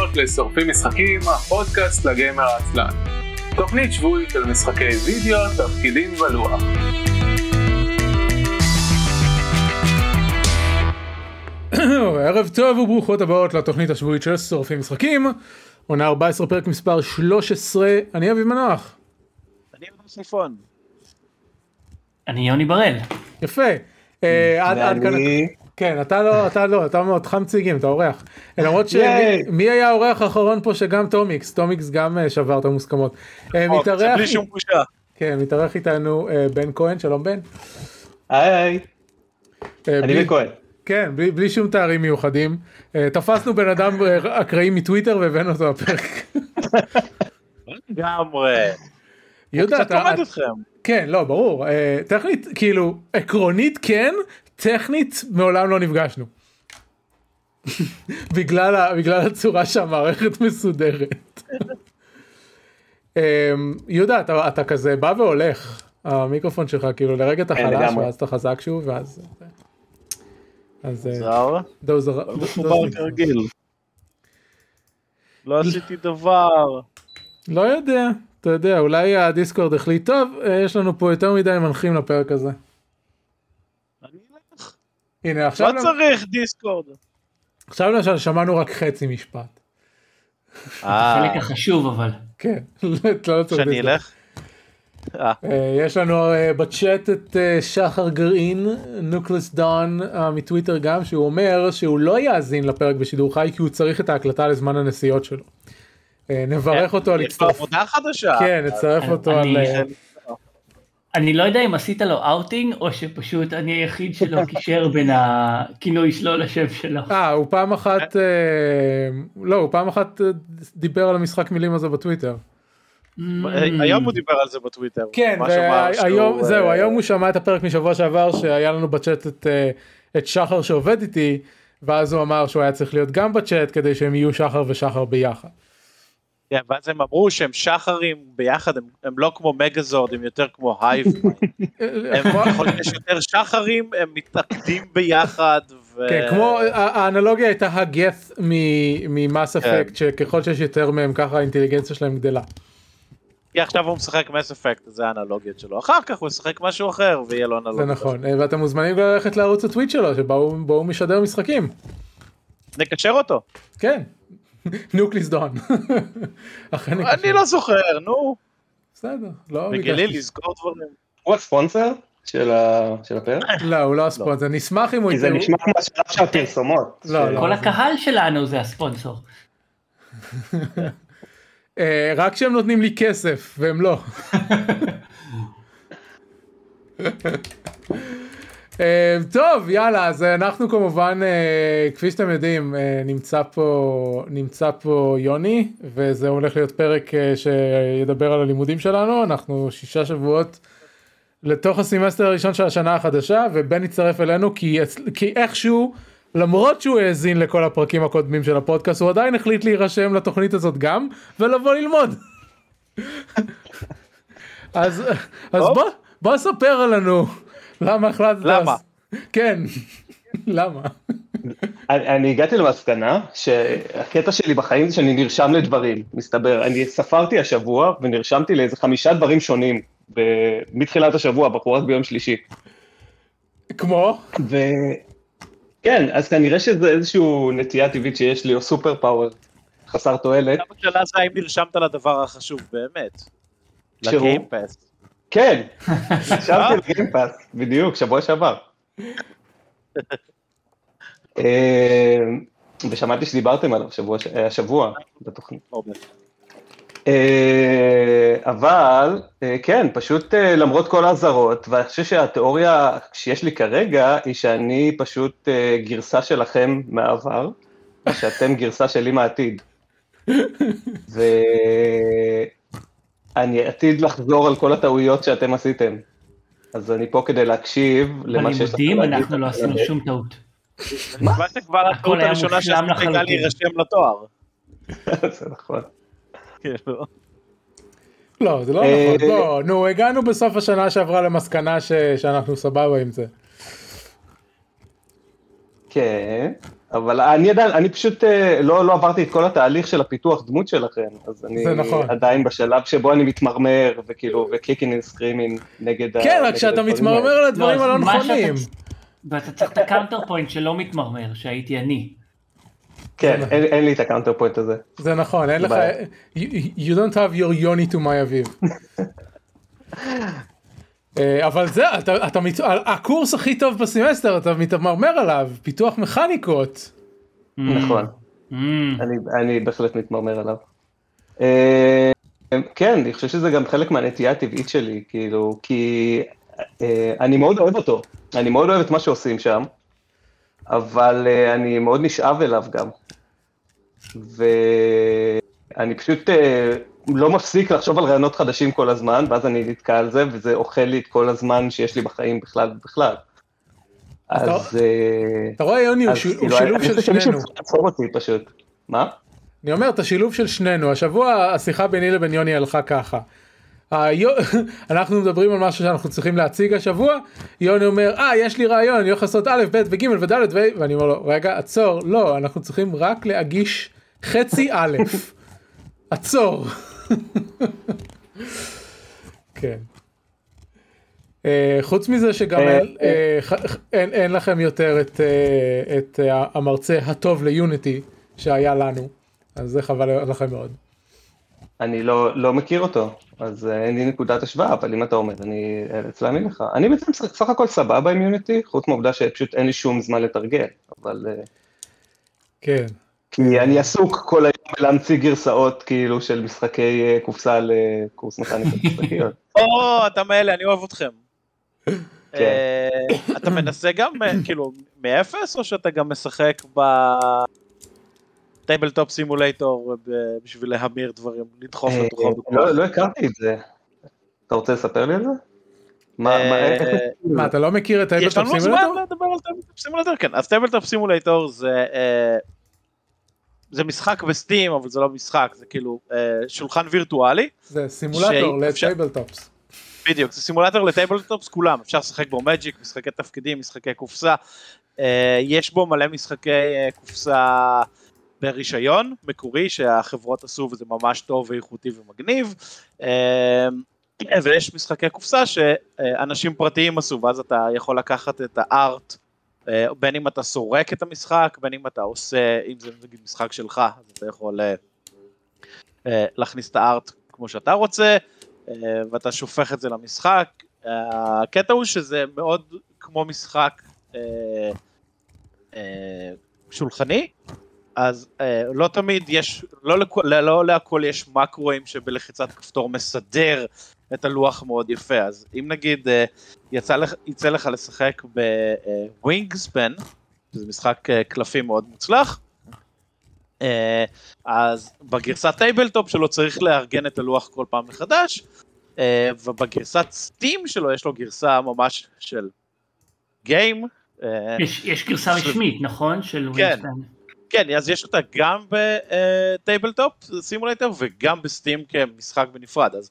פרק לשורפים משחקים, הפודקאסט לגיימר העצלן. תוכנית שבועית של משחקי וידאו, תפקידים ולוח. ערב טוב וברוכות הבאות לתוכנית השבועית של שורפים משחקים. עונה 14 פרק מספר 13, אני אביב מנוח. אני אביב סליפון. אני יוני ברל. יפה. כן, אתה לא, אתה מאוד חמציגים, אתה אורח. למרות שמי היה האורח האחרון פה שגם טומיקס גם שבר את המוסכמות. בלי שום בושה. כן, מתארח איתנו בן כהן, שלום בן. היי, אני בן כהן. כן, בלי שום תארים מיוחדים. תפסנו בן אדם אקראי מטוויטר והבאנו אותו הפרק. גמרי. יהודה, אתה... כן, לא, ברור. טכנית, כאילו, עקרונית כן, טכנית מעולם לא נפגשנו. בגלל הצורה שהמערכת מסודרת. יהודה, אתה כזה בא והולך. המיקרופון שלך, כאילו, לרגע אתה חלש, ואז אתה חזק שוב, ואז... זר? דובר כרגיל. לא עשיתי דבר. לא יודע. אתה יודע, אולי הדיסקורד החליט, טוב, יש לנו פה יותר מדי מנחים לפרק הזה. אני אלך. הנה, עכשיו... לא צריך דיסקורד. עכשיו למשל, שמענו רק חצי משפט. חלק החשוב, אבל. כן, לא צריך. שאני אלך? יש לנו בצ'אט את שחר גרעין, נוקלס דון מטוויטר גם, שהוא אומר שהוא לא יאזין לפרק בשידור חי, כי הוא צריך את ההקלטה לזמן הנסיעות שלו. נברך אותו על הצטרף. יש פה עבודה חדשה. כן, נצטרף אותו על... אני לא יודע אם עשית לו אאוטינג, או שפשוט אני היחיד שלא קישר בין הכינוי שלו לשם שלו. הוא פעם אחת... לא, הוא פעם אחת דיבר על המשחק מילים הזה בטוויטר. היום הוא דיבר על זה בטוויטר. כן, זהו, היום הוא שמע את הפרק משבוע שעבר, שהיה לנו בצ'אט את שחר שעובד איתי, ואז הוא אמר שהוא היה צריך להיות גם בצ'אט, כדי שהם יהיו שחר ושחר ביחד. ואז הם אמרו שהם שחרים ביחד, הם לא כמו מגזורד, הם יותר כמו הייב. יש יותר שחרים, הם מתאקדים ביחד. כן, כמו, האנלוגיה הייתה הגף ממאס אפקט, שככל שיש יותר מהם ככה האינטליגנציה שלהם גדלה. עכשיו הוא משחק מאס אפקט, זה האנלוגיות שלו, אחר כך הוא משחק משהו אחר ויהיה לו אנלוגיה. זה נכון, ואתם מוזמנים ללכת לערוץ הטוויט שלו, שבו הוא משדר משחקים. נקשר אותו. כן. נוקליס דון. אני לא זוכר, נו. בסדר. בגלי לזכור דברים. הוא הספונסר של הפרק? לא, הוא לא הספונסר. נשמח אם הוא... כי זה נשמע כמו השלב של הפרסומות. כל הקהל שלנו זה הספונסר. רק שהם נותנים לי כסף, והם לא. טוב, יאללה, אז אנחנו כמובן, כפי שאתם יודעים, נמצא פה יוני, וזה הולך להיות פרק שידבר על הלימודים שלנו. אנחנו 6 שבועות לתוך הסמסטר הראשון של השנה החדשה, ובן יצטרף אלינו, כי איכשהו, למרות שהוא האזין לכל הפרקים הקודמים של הפודקאסט, הוא עדיין החליט להירשם לתוכנית הזאת גם, ולבוא ללמוד. אז בוא ספר לנו. למה החלטת? למה? כן, למה? אני הגעתי למסקנה שהקטע שלי בחיים זה שאני נרשם לדברים, מסתבר. אני ספרתי השבוע ונרשמתי לאיזה 5 דברים שונים מתחילת השבוע, בחורת ביום שלישי. כמו? כן, אז כנראה שזה איזשהו נטייה טבעית שיש לי, או סופר פאוור, חסר תועלת. כמה שאלה זה האם נרשמת לדבר החשוב באמת? לגיימפס. כן, נרשמתי לגיימפאס, בדיוק, שבוע שעבר. ושמעתי שדיברתם עליו השבוע בתוכנית. אבל, כן, פשוט למרות כל האזהרות, ואני חושב שהתיאוריה שיש לי כרגע, היא שאני פשוט גרסה שלכם מהעבר, ושאתם גרסה שלי מהעתיד. אני עתיד לחזור על כל הטעויות שאתם עשיתם. אז אני פה כדי להקשיב למה שיש לך להגיד. בלימודים אנחנו לא עשינו שום טעות. מה? זה כבר הטעות הראשונה שעשיתי הייתה להירשם לתואר. זה נכון. לא, זה לא נכון. לא, נו, הגענו בסוף השנה שעברה למסקנה שאנחנו סבבה עם זה. כן. אבל אני פשוט לא עברתי את כל התהליך של הפיתוח דמות שלכם, אז אני עדיין בשלב שבו אני מתמרמר, וכאילו, וקיקינג וסקרימינג נגד... כן, רק שאתה מתמרמר על הדברים הלא נכונים. ואתה צריך את הקאונטר פוינט שלא מתמרמר, שהייתי אני. כן, אין לי את הקאונטר פוינט הזה. זה נכון, אין לך... You don't have your Yoni to my Aviv. אבל זה, הקורס הכי טוב בסמסטר, אתה מתמרמר עליו, פיתוח מכניקות. נכון, אני בהחלט מתמרמר עליו. כן, אני חושב שזה גם חלק מהנטייה הטבעית שלי, כאילו, כי אני מאוד אוהב אותו, אני מאוד אוהב את מה שעושים שם, אבל אני מאוד נשאב אליו גם. ואני פשוט... לא מפסיק לחשוב על רעיונות חדשים כל הזמן, ואז אני נתקע על זה, וזה אוכל לי את כל הזמן שיש לי בחיים בכלל ובכלל. אז... אתה רואה, יוני, הוא שילוב של שנינו. מה? אני אומר, את השילוב של שנינו. השבוע השיחה ביני לבין יוני הלכה ככה. אנחנו מדברים על משהו שאנחנו צריכים להציג השבוע, יוני אומר, יש לי רעיון, אני הולך לעשות א', ב' וג' וד' ואני אומר לו, רגע, עצור, לא, אנחנו צריכים רק להגיש חצי א'. עצור. כן. חוץ מזה שגם אין לכם יותר את המרצה הטוב ליוניטי שהיה לנו, אז זה חבל לכם מאוד. אני לא מכיר אותו, אז אין לי נקודת השוואה, אבל אם אתה עומד, אני אצלם לך. אני בעצם סך הכל סבבה עם יוניטי, חוץ מעובדה שפשוט אין לי שום זמן לתרגל, אבל... כן. כי אני עסוק כל היום להמציא גרסאות כאילו של משחקי קופסה לקורס מכניקה משחקיות. או, אתה מאלה, אני אוהב אתכם. אתה מנסה גם כאילו מאפס, או שאתה גם משחק בטייבלטופ סימולייטור בשביל להמיר דברים, לדחוף לתוכו? לא הכרתי את זה. אתה רוצה לספר לי על זה? מה, אתה לא מכיר את טייבלטופ סימולייטור? יש לנו זמן לדבר על טייבלטופ סימולייטור, כן. אז טייבלטופ סימולייטור זה... זה משחק בסטים, אבל זה לא משחק, זה כאילו שולחן וירטואלי. זה סימולטור לטייבלטופס. בדיוק, זה סימולטור לטייבלטופס כולם, אפשר לשחק בו מג'יק, משחקי תפקידים, משחקי קופסה, יש בו מלא משחקי קופסה ברישיון, מקורי, שהחברות עשו וזה ממש טוב ואיכותי ומגניב, ויש משחקי קופסה שאנשים פרטיים עשו, ואז אתה יכול לקחת את הארט, בין אם אתה סורק את המשחק, בין אם אתה עושה, אם זה נגיד משחק שלך, אז אתה יכול להכניס את הארט כמו שאתה רוצה, ואתה שופך את זה למשחק. הקטע הוא שזה מאוד כמו משחק שולחני, אז לא תמיד יש, לא להכל יש מקרואים שבלחיצת כפתור מסדר את הלוח מאוד יפה. אז אם נגיד יצא לך לשחק בווינגספן, שזה משחק קלפים מאוד מוצלח, אז בגרסת טייבלטופ שלו צריך לארגן את הלוח כל פעם מחדש, ובגרסת סטים שלו יש לו גרסה ממש של גיים. יש גרסה רשמית, נכון? של ווינגספן. כן, אז יש אותה גם בטייבלטופ סימולייטר וגם בסטים כמשחק בנפרד. אז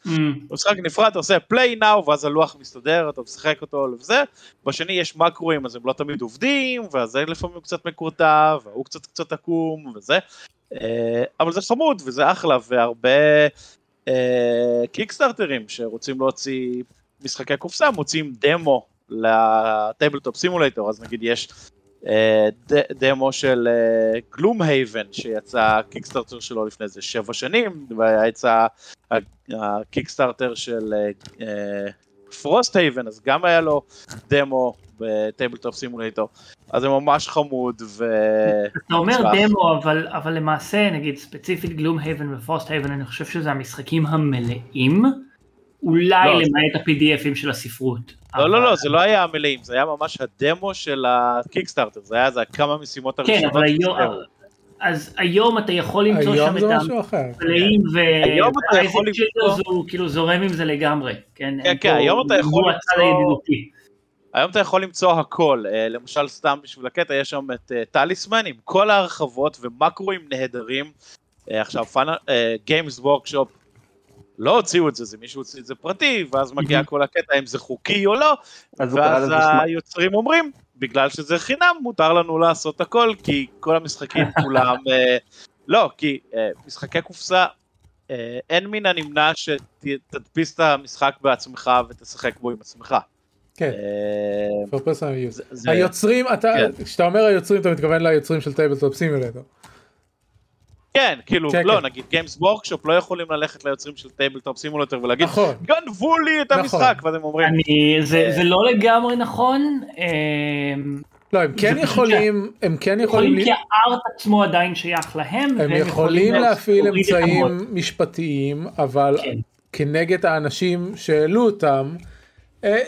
במשחק בנפרד אתה עושה פליי נאו, ואז הלוח מסתדר, אתה משחק אותו וזה. בשני יש מקרואים, אז הם לא תמיד עובדים, ואז זה לפעמים הוא קצת מקורטב, והוא קצת עקום וזה. אבל זה חמוד וזה אחלה, והרבה קיקסטארטרים שרוצים להוציא משחקי קופסה, מוצאים דמו לטייבלטופ סימולייטר. אז נגיד יש... דמו של גלום-הייבן, שיצא קיקסטארטר שלו לפני זה 7 שנים, ויצא הקיקסטארטר של פרוסט-הייבן, אז גם היה לו דמו בטייבלטופ סימולייטור. אז זה ממש חמוד ו... אתה אומר דמו, אבל למעשה, נגיד ספציפית גלום-הייבן ופרוסט-הייבן, אני חושב שזה המשחקים המלאים, אולי למעט ה-PDF'ים של הספרות. לא, זה לא היה המלאים, זה היה ממש הדמו של הקיקסטארטר, זה היה כמה משימות הראשונות. כן, אבל היום אתה יכול למצוא שם את המלאים, והאיזק שלו כאילו זורם עם זה לגמרי. כן, היום אתה יכול למצוא... היום אתה יכול למצוא הכל, למשל סתם בשביל הקטע, יש שם את טליסמן עם כל ההרחבות ומקרואים נהדרים. עכשיו, Games Workshop, לא הוציאו את זה, מישהו הוציא את זה פרטי, ואז מגיע כל הקטע אם זה חוקי או לא, ואז היוצרים אומרים, בגלל שזה חינם, מותר לנו לעשות הכל, כי כל המשחקים כולם... לא, כי משחקי קופסה, אין מן הנמנע שתדפיס את המשחק בעצמך ותשחק בו עם עצמך. כן, for personal use. היוצרים, כשאתה אומר היוצרים, אתה מתכוון ליוצרים של טייבלטופ סימולטור. כן, כאילו, לא, נגיד, Games Workshop לא יכולים ללכת ליוצרים של טייבלטופ סימולטור ולהגיד, גנבו לי את המשחק, ואתם אומרים... זה לא לגמרי נכון. לא, הם כן יכולים... הם כן יכולים כי הארט עצמו עדיין שייך להם. הם יכולים להפעיל אמצעים משפטיים, אבל כנגד האנשים שהעלו אותם,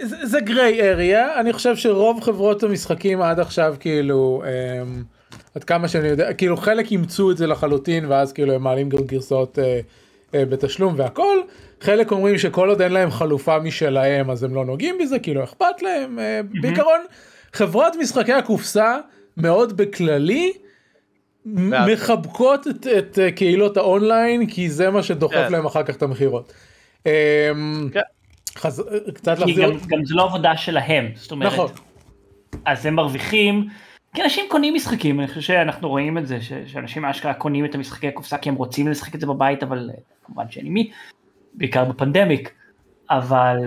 זה גריי אריה. אני חושב שרוב חברות המשחקים עד עכשיו, כאילו, עד כמה שאני יודע, כאילו חלק ימצאו את זה לחלוטין, ואז כאילו הם מעלים גם גרסאות בתשלום והכל. חלק אומרים שכל עוד אין להם חלופה משלהם, אז הם לא נוגעים בזה, כאילו אכפת להם. בעיקרון, חברות משחקי הקופסה מאוד בכללי מחבקות את קהילות האונליין, כי זה מה שדוחף להם אחר כך את המחירות. קצת להחזיר. גם זה לא עבודה שלהם, זאת אומרת. נכון. אז הם מרוויחים, כי אנשים קונים משחקים, אני חושב שאנחנו רואים את זה, שאנשים אשכרה קונים את המשחקי הקופסה, כי הם רוצים לשחק את זה בבית, אבל כמובן שאין מי, בעיקר בפנדמיק, אבל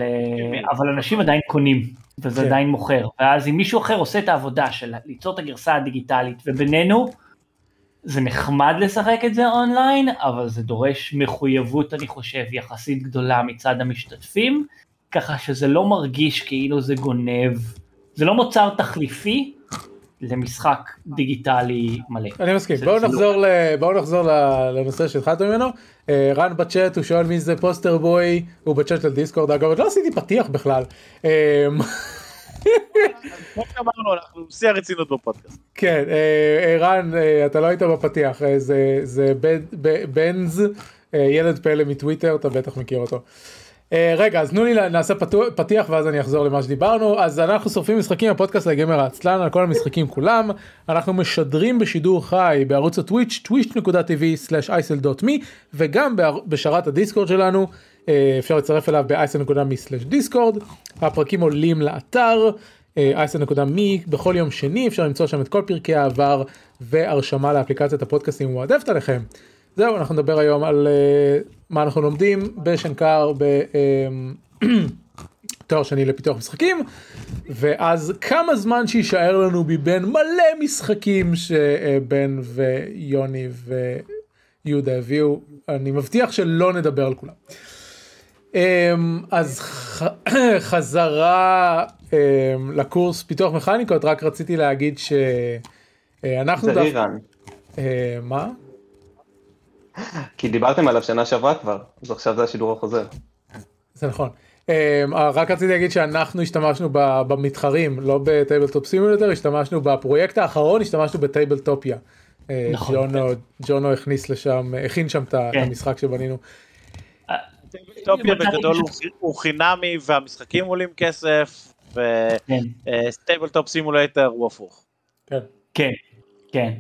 אנשים עדיין קונים. וזה עדיין מוכר, ואז אם מישהו אחר עושה את העבודה של ליצור את הגרסה הדיגיטלית, ובינינו, זה נחמד לשחק את זה אונליין, אבל זה דורש מחויבות, אני חושב, יחסית גדולה מצד המשתתפים, ככה שזה לא מרגיש כאילו זה גונב, זה לא מוצר תחליפי למשחק דיגיטלי מלא. אני מסכים, בואו נחזור לנושא שהתחלת ממנו, רן בצ'אט, הוא שואל מי זה פוסטר בוי, הוא בצ'אט של דיסקורד, אגב, לא עשיתי פתיח בכלל. כמו שאמרנו, אנחנו עושים הרצינות בפודקאסט. כן, רן, אתה לא היית בפתיח, זה בנז, ילד פלא מטוויטר, אתה בטח מכיר אותו. רגע, אז תנו לי נעשה פתיח ואז אני אחזור למה שדיברנו. אז אנחנו שורפים משחקים בפודקאסט לגמר העצלן על כל המשחקים כולם. אנחנו משדרים בשידור חי בערוץ הטוויץ' twitch.tv/isl.me וגם בשרת הדיסקורד שלנו, אפשר לצרף אליו ב-isl.me/discord. הפרקים עולים לאתר isl.me בכל יום שני, אפשר למצוא שם את כל פרקי העבר והרשמה לאפליקציית הפודקאסטים מועדפת עליכם. זהו, אנחנו נדבר היום על מה אנחנו לומדים בשנקר בתואר שני לפיתוח משחקים, ואז כמה זמן שישאר לנו מבין מלא משחקים שבן ויוני ויהודה הביאו, אני מבטיח שלא נדבר על כולם. אז חזרה לקורס פיתוח מכניקות, רק רציתי להגיד שאנחנו... מה? כי דיברתם עליו שנה שעברה כבר, אז עכשיו זה השידור החוזר. זה נכון. רק רציתי להגיד שאנחנו השתמשנו במתחרים, לא בטייבלטופ סימולטור, השתמשנו בפרויקט האחרון, השתמשנו בטייבלטופיה. ג'ונו הכניס לשם, הכין שם את המשחק שבנינו. טייבלטופיה בגדול הוא חינמי, והמשחקים עולים כסף, וטייבלטופ סימולטור הוא הפוך. כן, כן.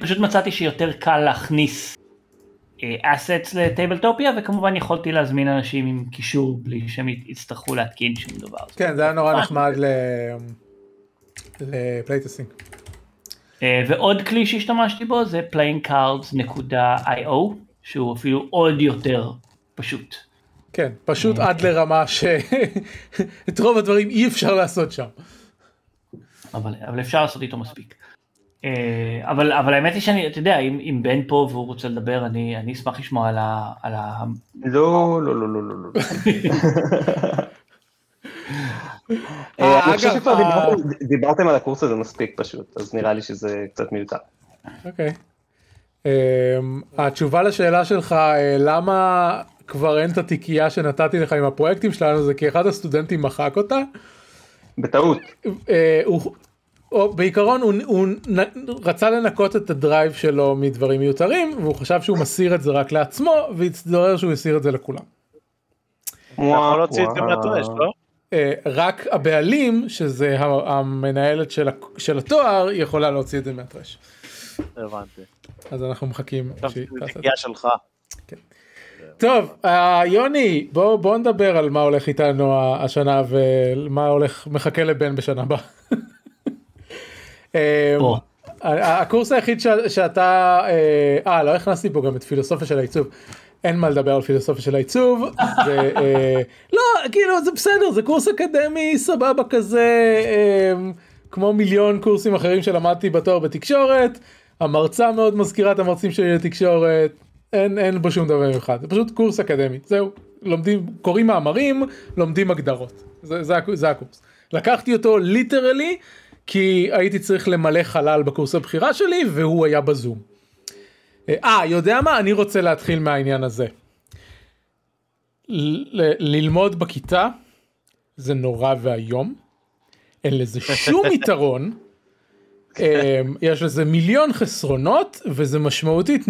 פשוט מצאתי שיותר קל להכניס assets לטייבלטופיה, וכמובן יכולתי להזמין אנשים עם קישור בלי שהם יצטרכו להתקין שום דבר. כן, זה היה נורא נחמד לפלייטסינג. ועוד כלי שהשתמשתי בו זה Playing Cards.io, שהוא אפילו עוד יותר פשוט. כן, פשוט עד לרמה שאת רוב הדברים אי אפשר לעשות שם. אבל אפשר לעשות איתו מספיק. אבל האמת היא שאני, אתה יודע, אם בן פה והוא רוצה לדבר, אני אשמח לשמוע על ה... לא, לא, לא, לא, לא, לא. אני חושב שכבר דיברתם על הקורס הזה מספיק פשוט, אז נראה לי שזה קצת מיותר. אוקיי. התשובה לשאלה שלך, למה כבר אין את התיקייה שנתתי לך עם הפרויקטים שלנו, זה כי אחד הסטודנטים מחק אותה? בטעות. בעיקרון הוא רצה לנקות את הדרייב שלו מדברים מיותרים, והוא חשב שהוא מסיר את זה רק לעצמו, והצטער שהוא הסיר את זה לכולם. יכול להוציא את זה מהטרש, לא? רק הבעלים, שזה המנהלת של התואר, יכולה להוציא את זה מהטרש. הבנתי. אז אנחנו מחכים. זה תגיע שלך. טוב, יוני, בואו נדבר על מה הולך איתנו השנה, ומה הולך מחכה לבן בשנה הבאה. פה. הקורס היחיד שאתה, לא הכנסתי פה גם את פילוסופיה של העיצוב, אין מה לדבר על פילוסופיה של העיצוב, לא, כאילו זה בסדר, זה קורס אקדמי סבבה כזה, כמו מיליון קורסים אחרים שלמדתי בתואר בתקשורת, המרצה מאוד מזכירה את המרצים שלי לתקשורת, אין בו שום דבר אחד, זה פשוט קורס אקדמי, זהו, לומדים, קוראים מאמרים, לומדים הגדרות, זה הקורס. לקחתי אותו ליטרלי, כי הייתי צריך למלא חלל בקורס הבחירה שלי, והוא היה בזום. יודע מה? אני רוצה להתחיל מהעניין הזה. ללמוד בכיתה, זה נורא והיום, אין לזה שום יתרון, יש לזה מיליון חסרונות, וזה משמעותית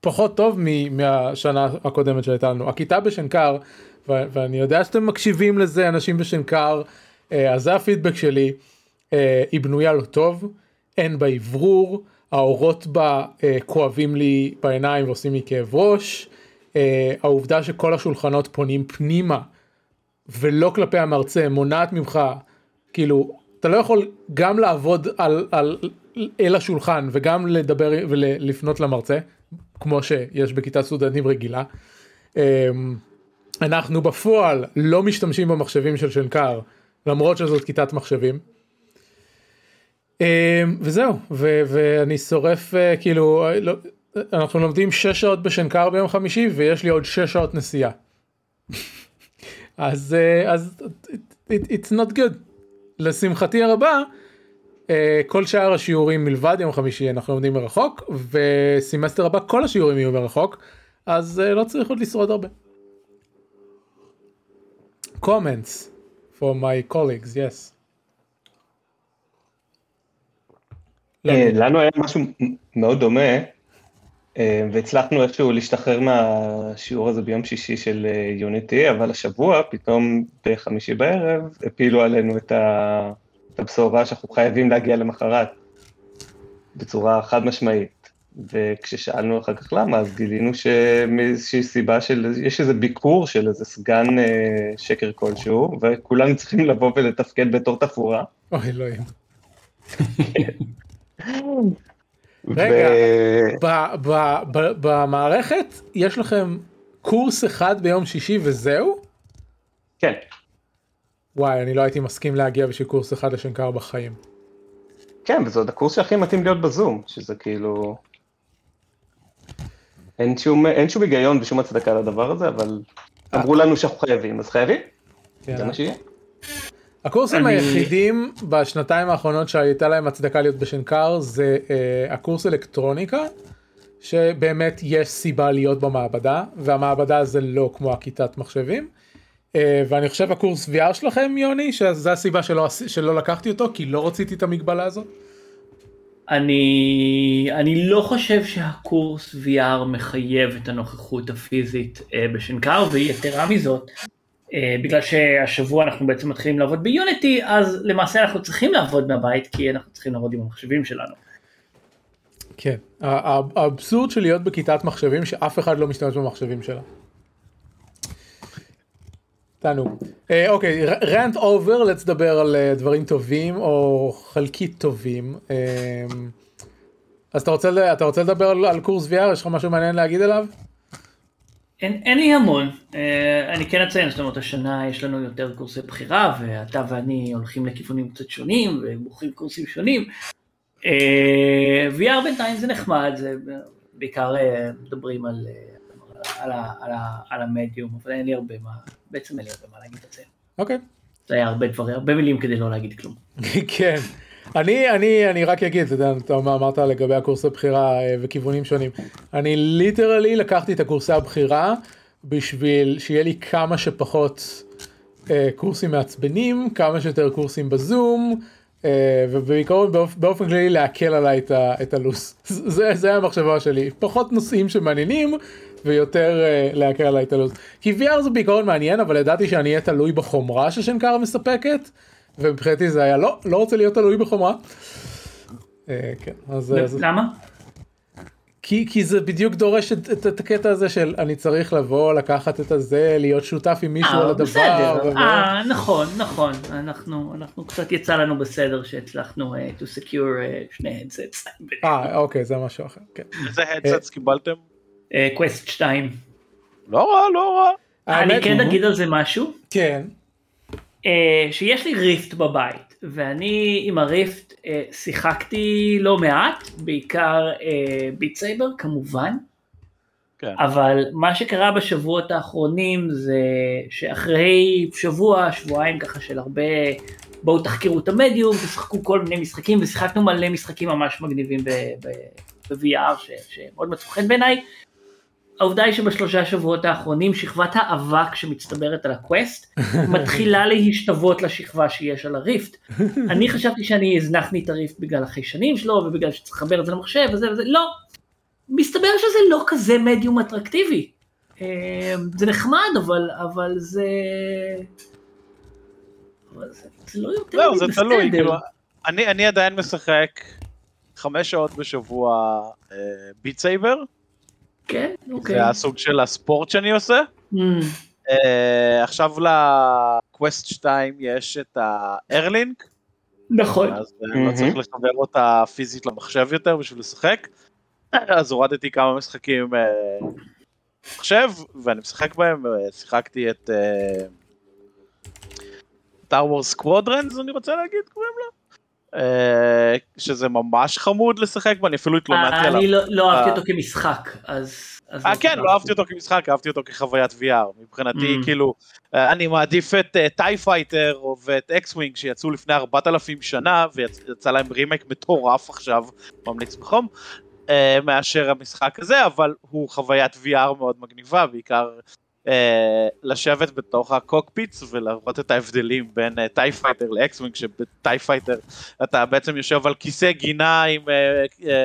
פחות טוב מהשנה הקודמת שהייתה לנו. הכיתה בשנקר, ואני יודע שאתם מקשיבים לזה, אנשים בשנקר, אז זה הפידבק שלי, היא בנויה לא טוב, אין בה עברור, האורות בה כואבים לי בעיניים ועושים לי כאב ראש, העובדה שכל השולחנות פונים פנימה, ולא כלפי המרצה, מונעת ממך, כאילו, אתה לא יכול גם לעבוד אל השולחן, וגם לדבר ולפנות למרצה, כמו שיש בכיתה סטודנטים רגילה, אנחנו בפועל לא משתמשים במחשבים של שנקר, למרות שזאת כיתת מחשבים, וזהו, ואני שורף, כאילו, אנחנו לומדים 6 שעות בשנקר ביום חמישי, ויש לי עוד 6 שעות נסיעה. אז it's not good. לשמחתי הרבה, כל שאר השיעורים מלבד יום חמישי אנחנו לומדים מרחוק, וסימסטר הבא כל השיעורים יהיו מרחוק, אז לא צריך עוד לשרוד הרבה. Comments for my colleagues, yes. לנו היה משהו מאוד דומה, והצלחנו איכשהו להשתחרר מהשיעור הזה ביום שישי של יוניטי, אבל השבוע, פתאום בחמישי בערב, הפילו עלינו את הבשורה שאנחנו חייבים להגיע למחרת, בצורה חד משמעית. וכששאלנו אחר כך למה, אז גילינו שמאיזושהי סיבה של, יש איזה ביקור של איזה סגן שקר כלשהו, וכולם צריכים לבוא ולתפקד בתור תפורה. אוי, אלוהים. רגע, במערכת יש לכם קורס אחד ביום שישי וזהו? כן. וואי, אני לא הייתי מסכים להגיע בשביל קורס אחד לשנקר בחיים. כן, וזה עוד הקורס שהכי מתאים להיות בזום, שזה כאילו אין שום היגיון ושום הצדקה לדבר הזה, אבל אמרו לנו שאנחנו חייבים, אז חייבים? זה מה שיהיה. הקורסים היחידים בשנתיים האחרונות שהייתה להם הצדקה להיות בשנקר זה הקורס אלקטרוניקה, שבאמת יש סיבה להיות במעבדה, והמעבדה זה לא כמו הכיתת מחשבים, ואני חושב הקורס VR שלכם, יוני, שזו הסיבה שלא לקחתי אותו, כי לא רציתי את המגבלה הזאת. אני לא חושב שהקורס VR מחייב את הנוכחות הפיזית בשנקר, ויתרה מזאת, בגלל שהשבוע אנחנו בעצם מתחילים לעבוד ביוניטי, אז למעשה אנחנו צריכים לעבוד מהבית, כי אנחנו צריכים לעבוד עם המחשבים שלנו. כן, האבסורד של להיות בכיתת מחשבים, שאף אחד לא משתמש במחשבים שלה. תענו. אוקיי, רנט אובר, let's לדבר על דברים טובים, או חלקית טובים. אז אתה רוצה לדבר על קורס VR, יש לך משהו מעניין להגיד עליו? אין לי המון, אני כן אציין, זאת אומרת, השנה יש לנו יותר קורסי בחירה, ואתה ואני הולכים לכיוונים קצת שונים, ובוחרים קורסים שונים, VR בינתיים זה נחמד, זה בעיקר מדברים על המדיום, אבל אין לי הרבה מה, בעצם אין לי הרבה מה להגיד את זה. אוקיי. זה היה הרבה דברים, הרבה מילים כדי לא להגיד כלום. כן. אני רק אגיד, אתה אמרת לגבי הקורסי הבחירה וכיוונים שונים, אני ליטרלי לקחתי את הקורסי הבחירה בשביל שיהיה לי כמה שפחות קורסים מעצבנים, כמה שיותר קורסים בזום, ובעיקרון באופן כללי להקל עליי את הלוס. זה המחשבה שלי, פחות נושאים שמעניינים ויותר להקל עליי את הלוס. כי VR זה בעיקרון מעניין, אבל ידעתי שאני אהיה תלוי בחומרה ששנקר מספקת, ובחינתי זה היה, לא רוצה להיות תלוי בחומרה. כן, אז למה? כי זה בדיוק דורש את הקטע הזה של אני צריך לבוא, לקחת את הזה, להיות שותף עם מישהו על הדבר. בסדר, נכון, אנחנו קצת יצא לנו בסדר שהצלחנו to secure שני headsets. אוקיי, זה משהו אחר. איזה headsets קיבלתם? Quest 2. לא רע. אני כן אגיד על זה משהו? כן. שיש לי ריפט בבית, ואני עם הריפט שיחקתי לא מעט, בעיקר ביט סייבר כמובן, כן. אבל מה שקרה בשבועות האחרונים זה שאחרי שבוע, שבועיים ככה של הרבה, בואו תחקרו את המדיום, תשחקו כל מיני משחקים, ושיחקנו מלא משחקים ממש מגניבים ב-VR שמאוד מצוחן בעיניי. העובדה היא שבשלושה שבועות האחרונים שכבת האבק שמצטברת על הקווסט מתחילה להשתוות לשכבה שיש על הריפט. אני חשבתי שאני הזנחתי את הריפט בגלל החיישנים שלו ובגלל שצריך לחבר את זה למחשב וזה וזה, לא. מסתבר שזה לא כזה מדיום אטרקטיבי. זה נחמד, אבל זה... זה לא יותר בסדר. אני עדיין משחק 5 שעות בשבוע ביט סייבר. כן, אוקיי. זה הסוג של הספורט שאני עושה. עכשיו לקווסט 2 יש את האירלינק. נכון. אז לא צריך לחבר אותה פיזית למחשב יותר בשביל לשחק. אז הורדתי כמה משחקים מחשב, ואני משחק בהם. שיחקתי את Tower Squadrons, אני רוצה להגיד, קוראים לו. שזה ממש חמוד לשחק בו, אני אפילו התלוננתי עליו. אני לא אהבתי אותו כמשחק, אז... כן, לא אהבתי אותו כמשחק, אהבתי אותו כחוויית VR. מבחינתי, כאילו, אני מעדיף את TIE Fighter ואת X-Wing שיצאו לפני 4,000 שנה, ויצא להם רימייק מטורף עכשיו, ממליץ בחום, מאשר המשחק הזה, אבל הוא חוויית VR מאוד מגניבה, בעיקר לשבת בתוך הקוקפיץ ולראות את ההבדלים בין טי פייטר לאקסווינג, שבטי פייטר אתה בעצם יושב על כיסא גינה עם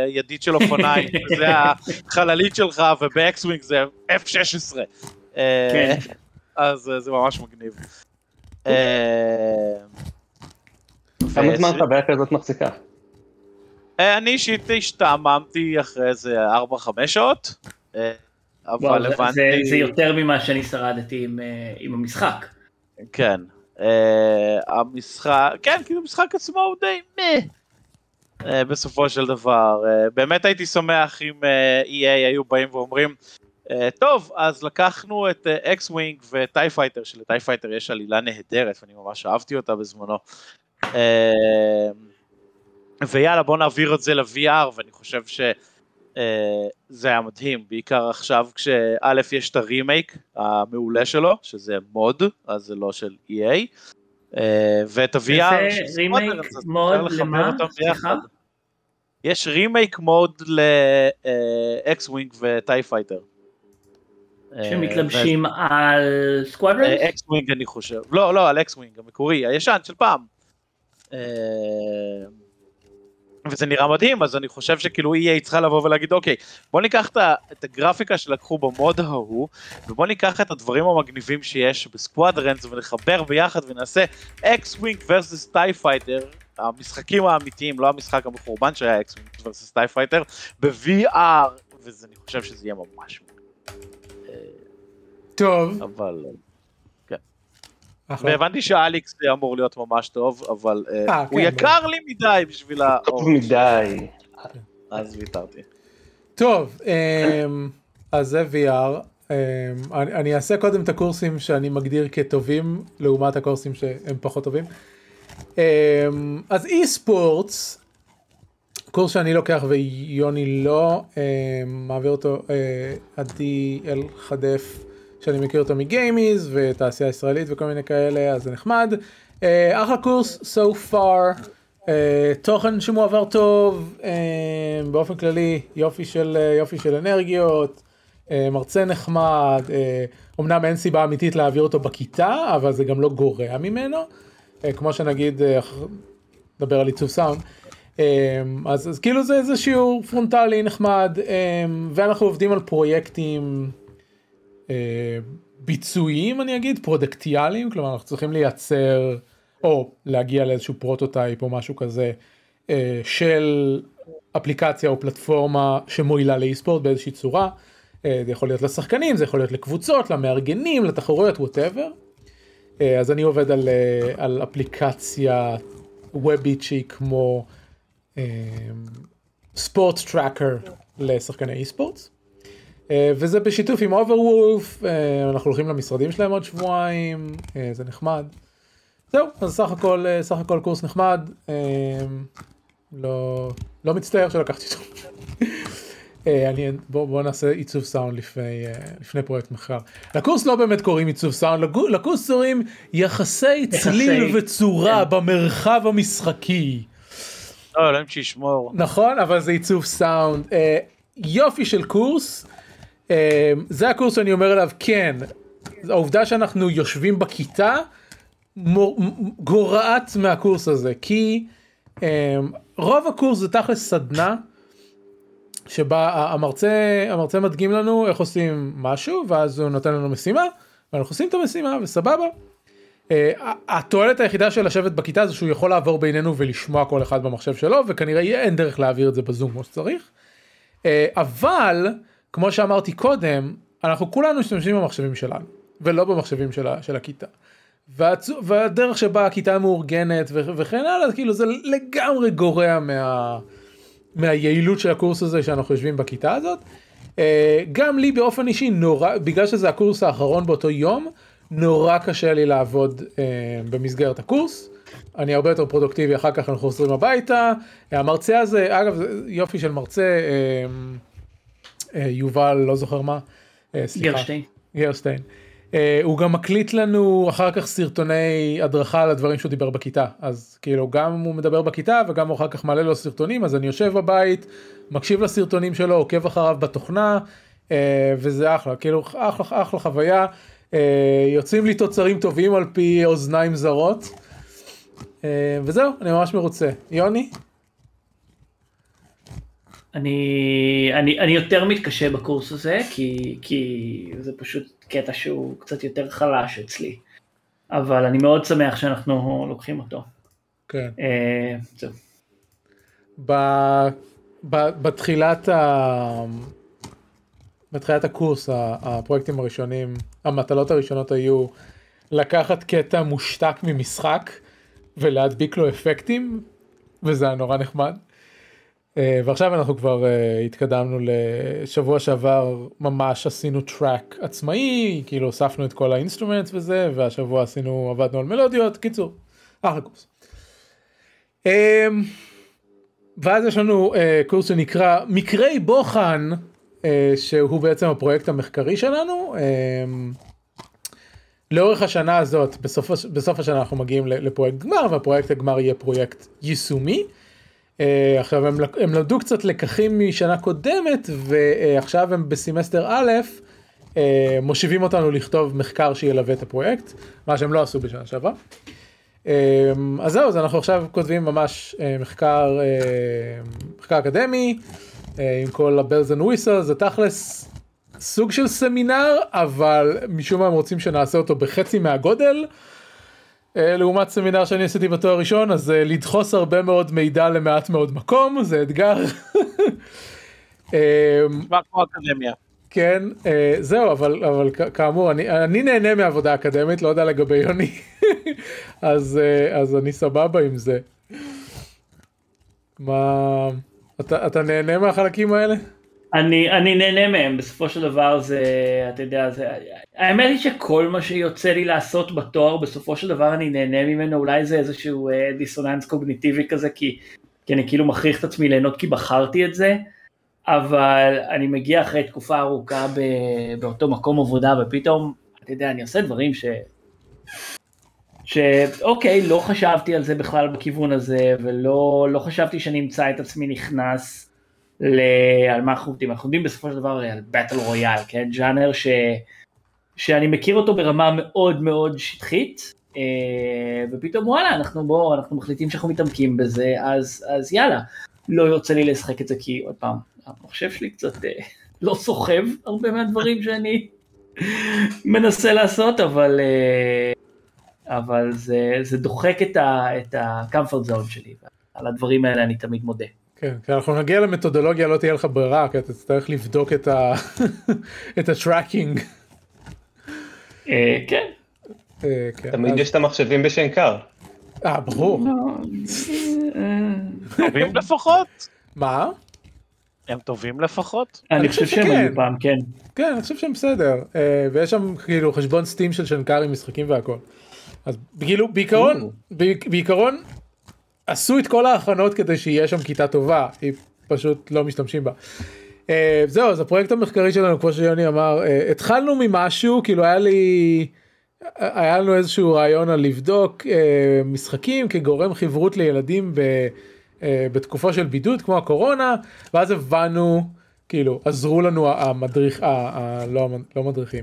ידית של אופניים וזה החללית שלך, ובאקסווינג זה F-16. אז זה ממש מגניב. כמה זמן אתה בערך כזאת מחזיקה? אני אישית השתעממתי אחרי איזה 4-5 שעות אבל זה יותר ממה שאני שרדתי עם המשחק. כן, המשחק, כן, כאילו המשחק עצמו הוא די, בסופו של דבר, באמת הייתי שמח אם EA היו באים ואומרים, טוב, אז לקחנו את X-Wing וטי פייטר, שלטי פייטר יש עלילה נהדרת, ואני ממש אהבתי אותה בזמנו, ויאללה בוא נעביר את זה ל-VR, ואני חושב ש... זה היה מדהים, בעיקר עכשיו כשא' יש את הרימייק המעולה שלו, שזה מוד, אז זה לא של EA, ואת ה-VR, שזה רימייק מוד למה? סליחה? יש רימייק מוד ל-X-Wing ו-TIE Fighter. שמתלבשים על סקואדרנס? X-Wing אני חושב, לא על X-Wing המקורי, הישן של פעם. וזה נראה מדהים, אז אני חושב שכאילו EA צריכה לבוא ולהגיד, אוקיי, בוא ניקח את הגרפיקה שלקחו במוד ההוא, ובוא ניקח את הדברים המגניבים שיש בסקואדרנס, ונחבר ביחד ונעשה X-Wing versus TIE Fighter, המשחקים האמיתיים, לא המשחק המחורבן שהיה X-Wing versus TIE Fighter, ב-VR, ואני חושב שזה יהיה ממש טוב. אבל... והבנתי שהאליקס אמור להיות ממש טוב, אבל הוא יקר לי מדי בשביל האור. מדי. אז ויתרתי. טוב, אז זה VR. אני אעשה קודם את הקורסים שאני מגדיר כטובים, לעומת הקורסים שהם פחות טובים. אז e-sports, קורס שאני לוקח ויוני לא, מעביר אותו עדי אל חדף, שאני מכיר אותו מגיימיז ותעשייה ישראלית וכל מיני כאלה, אז זה נחמד. אחלה קורס, so far, תוכן שמועבר טוב, באופן כללי יופי של אנרגיות, מרצה נחמד, אמנם אין סיבה אמיתית להעביר אותו בכיתה, אבל זה גם לא גורע ממנו, כמו שנגיד, נדבר על עיצוב סאונד, אז כאילו זה איזה שיעור פרונטלי נחמד, ואנחנו עובדים על פרויקטים, ביצועיים אני אגיד, פרודקטיאליים, כלומר אנחנו צריכים לייצר או להגיע לאיזשהו פרוטוטייפ או משהו כזה של אפליקציה או פלטפורמה שמועילה לאי-ספורט באיזושהי צורה, זה יכול להיות לשחקנים, זה יכול להיות לקבוצות, למארגנים, לתחרויות, whatever. אז אני עובד על אפליקציה וובית שהיא כמו ספורט טראקר לשחקני אי-ספורט. וזה בשיתוף עם Overwolf, אנחנו הולכים למשרדים שלהם עוד שבועיים, זה נחמד. זהו, אז סך הכל קורס נחמד, לא מצטער שלקחתי אותו. בואו נעשה עיצוב סאונד לפני פרויקט מחר. לקורס לא באמת קוראים עיצוב סאונד, לקורס קוראים יחסי צליל וצורה במרחב המשחקי. לא, לא אמצעי שמור. נכון, אבל זה עיצוב סאונד. יופי של קורס, זה הקורס שאני אומר עליו, כן, העובדה שאנחנו יושבים בכיתה, גורעת מהקורס הזה, כי רוב הקורס זה תכלס סדנה, שבה המרצה מדגים לנו איך עושים משהו, ואז הוא נותן לנו משימה, ואנחנו עושים את המשימה, וסבבה. התועלת היחידה של לשבת בכיתה, זה שהוא יכול לעבור בינינו ולשמוע כל אחד במחשב שלו, וכנראה אין דרך להעביר את זה בזום כמו שצריך. אבל, כמו שאמרתי קודם, אנחנו כולנו משתמשים במחשבים שלנו, ולא במחשבים של הכיתה. והדרך שבה הכיתה מאורגנת וכן הלאה, כאילו זה לגמרי גורע מהיעילות של הקורס הזה שאנחנו יושבים בכיתה הזאת. גם לי באופן אישי, בגלל שזה הקורס האחרון באותו יום, נורא קשה לי לעבוד במסגרת הקורס. אני הרבה יותר פרודוקטיבי, אחר כך אנחנו חוזרים הביתה. המרצה הזה, אגב, יופי של מרצה, יובל, לא זוכר מה. גרשטיין. הוא גם מקליט לנו אחר כך סרטוני הדרכה על הדברים שהוא דיבר בכיתה, אז כאילו גם הוא מדבר בכיתה וגם הוא אחר כך מעלה לו סרטונים, אז אני יושב בבית, מקשיב לסרטונים שלו, עוקב אחריו בתוכנה, וזה אחלה, כאילו אחלה חוויה, יוצאים לי תוצרים טובים על פי אוזניים זרות, וזהו, אני ממש מרוצה. יוני? אני יותר מתקשה בקורס הזה, כי זה פשוט קטע שהוא קצת יותר חלש אצלי, אבל אני מאוד שמח שאנחנו לוקחים אותו. כן. זהו. בתחילת הקורס, הפרויקטים הראשונים, המטלות הראשונות היו לקחת קטע מושתק ממשחק ולהדביק לו אפקטים, וזה נורא נחמד. ועכשיו אנחנו כבר התקדמנו לשבוע שעבר, ממש עשינו טראק עצמאי, כאילו הוספנו את כל האינסטרומנטס וזה, והשבוע עבדנו על מלודיות, קיצור, אחלה קורס. ואז יש לנו קורס שנקרא מקרי בוחן, שהוא בעצם הפרויקט המחקרי שלנו. לאורך השנה הזאת, בסוף השנה אנחנו מגיעים לפרויקט גמר, והפרויקט הגמר יהיה פרויקט יישומי. עכשיו הם למדו קצת לקחים משנה קודמת, ועכשיו הם בסימסטר א' מושיבים אותנו לכתוב מחקר שילווה את הפרויקט, מה שהם לא עשו בשנה שעברה. אז זהו, אז אנחנו עכשיו כותבים ממש מחקר אקדמי, עם כל ה-bells and whistles, זה תכלס סוג של סמינר, אבל משום מה הם רוצים שנעשה אותו בחצי מהגודל, לעומת סמינר שאני עשיתי בתואר ראשון, אז לדחוס הרבה מאוד מידע למעט מאוד מקום, זה אתגר. כבר כמו אקדמיה. כן, זהו, אבל כאמור, אני נהנה מעבודה אקדמית, לא יודע לגבי יוני, אז אני סבבה עם זה. מה, אתה נהנה מהחלקים האלה? אני נהנה מהם, בסופו של דבר זה, אתה יודע, האמת היא שכל מה שיוצא לי לעשות בתואר, בסופו של דבר אני נהנה ממנו, אולי זה איזשהו דיסוננס קוגניטיבי כזה, כי אני כאילו מכריח את עצמי ליהנות כי בחרתי את זה, אבל אני מגיע אחרי תקופה ארוכה באותו מקום עבודה, ופתאום, אתה יודע, אני עושה דברים אוקיי, לא חשבתי על זה בכלל בכיוון הזה, ולא חשבתי שאני אמצא את עצמי נכנס, על מה אנחנו עובדים? אנחנו עובדים בסופו של דבר על בטל רויאל, כן? ג'אנר שאני מכיר אותו ברמה מאוד מאוד שטחית, ופתאום וואלה, אנחנו מחליטים שאנחנו מתעמקים בזה, אז יאללה, לא יוצא לי לשחק את זה, כי עוד פעם, המחשב שלי קצת לא סוחב הרבה מהדברים שאני מנסה לעשות, אבל זה דוחק את ה-comfort zone שלי, על הדברים האלה אני תמיד מודה. כן, כשאנחנו נגיע למתודולוגיה לא תהיה לך ברירה, כי אתה צריך לבדוק את הטראקינג. כן. תמיד יש את המחשבים בשנקר. ברור. טובים לפחות. מה? הם טובים לפחות? אני חושב שהם היו פעם, כן. כן, אני חושב שהם בסדר. ויש שם כאילו חשבון סטים של שנקר עם משחקים והכל. אז כאילו בעיקרון עשו את כל ההכנות כדי שיהיה שם כיתה טובה, היא פשוט לא משתמשים בה. זהו, אז הפרויקט המחקרי שלנו, כמו שיוני אמר, התחלנו ממשהו, כאילו היה לנו איזשהו רעיון על לבדוק משחקים כגורם חברות לילדים בתקופה של בידוד, כמו הקורונה, ואז הבנו, כאילו, עזרו לנו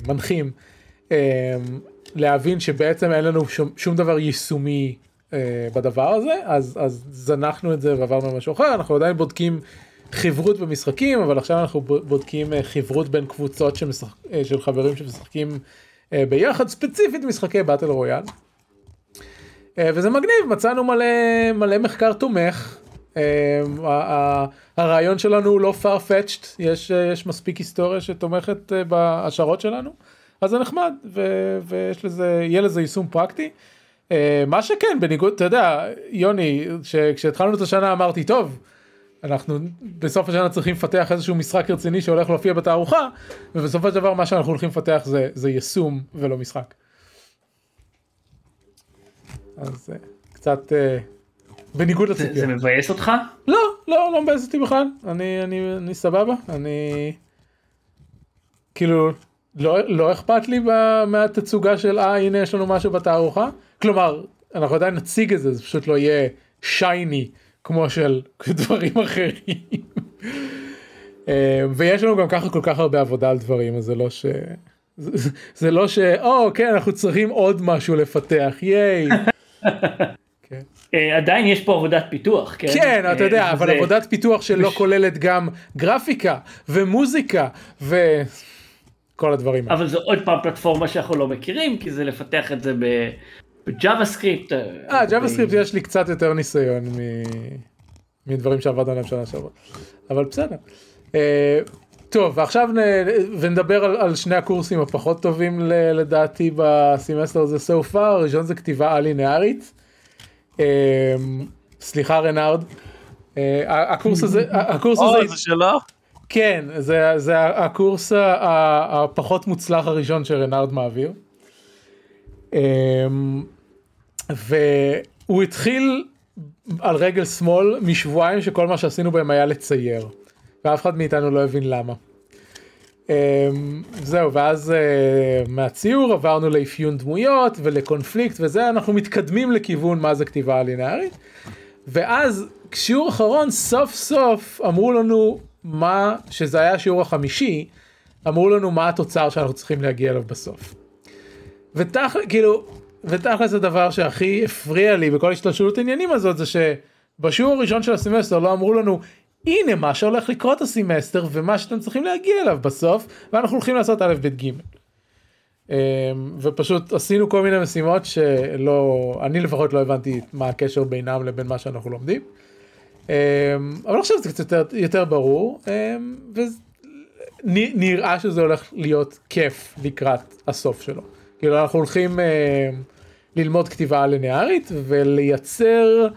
מנחים, להבין שבעצם אין לנו שום דבר יישומי בדבר הזה, אז זנחנו את זה ועברנו משהו אחר. אנחנו עדיין בודקים חברות במשחקים, אבל עכשיו אנחנו בודקים חברות בין קבוצות של חברים שמשחקים ביחד, ספציפית משחקי באטל רויאל. וזה מגניב, מצאנו מלא מחקר תומך. הרעיון שלנו הוא לא far-fetched, יש מספיק היסטוריה שתומכת בהשערות שלנו, אז זה נחמד, ויהיה לזה יישום פרקטי. מה שכן, בניגוד, אתה יודע, יוני, כשהתחלנו את השנה אמרתי, טוב, אנחנו בסוף השנה צריכים לפתח איזשהו משחק רציני שהולך להופיע בתערוכה, ובסוף הדבר מה שאנחנו הולכים לפתח זה יישום ולא משחק. אז קצת בניגוד לציפייה. זה מבייס אותך? לא מבייס אותי בכלל. אני סבבה, אני כאילו לא אכפת לי מהתצוגה של הנה יש לנו משהו בתערוכה, כלומר אנחנו עדיין נציג את זה, זה פשוט לא יהיה שייני כמו של דברים אחרים. ויש לנו גם ככה כל כך הרבה עבודה על דברים, אז זה לא ש כן אנחנו צריכים עוד משהו לפתח, ייי. עדיין יש פה עבודת פיתוח, כן, אתה יודע, אבל עבודת פיתוח שלא כוללת גם גרפיקה ומוזיקה ו כל הדברים. אבל זו עוד פעם פלטפורמה שאנחנו לא מכירים, כי זה לפתח את זה בג'אווה סקריפט. ג'אווה סקריפט יש לי קצת יותר ניסיון מדברים שעבד עליהם שנה שעברה. אבל בסדר. טוב, עכשיו נדבר על שני הקורסים הפחות טובים לדעתי בסמסטר הזה so far. הראשון זה כתיבה א-לינארית. סליחה רנארד. הקורס הזה זה שלו? כן, זה הקורס הפחות מוצלח הראשון שרנארד מעביר. והוא התחיל על רגל שמאל משבועיים שכל מה שעשינו בהם היה לצייר. ואף אחד מאיתנו לא הבין למה. זהו, ואז מהציור עברנו לאפיון דמויות ולקונפליקט וזה, אנחנו מתקדמים לכיוון מה זה כתיבה הלינארית. ואז כשיעור אחרון סוף סוף אמרו לנו, שזה היה השיעור החמישי, אמרו לנו מה התוצר שאנחנו צריכים להגיע אליו בסוף. ותכלס הדבר שהכי הפריע לי בכל השתלשלות העניינים הזאת, זה שבשיעור הראשון של הסמסטר לא אמרו לנו, הנה מה שהולך לקרות הסמסטר, ומה שאתם צריכים להגיע אליו בסוף, ואנחנו הולכים לעשות א' ב' ג'. ופשוט עשינו כל מיני משימות אני לפחות לא הבנתי מה הקשר בינם לבין מה שאנחנו לומדים. אבל עכשיו זה קצת יותר ברור, ונראה שזה הולך להיות כיף לקראת הסוף שלו. כאילו אנחנו הולכים ללמוד כתיבה לינארית ולייצר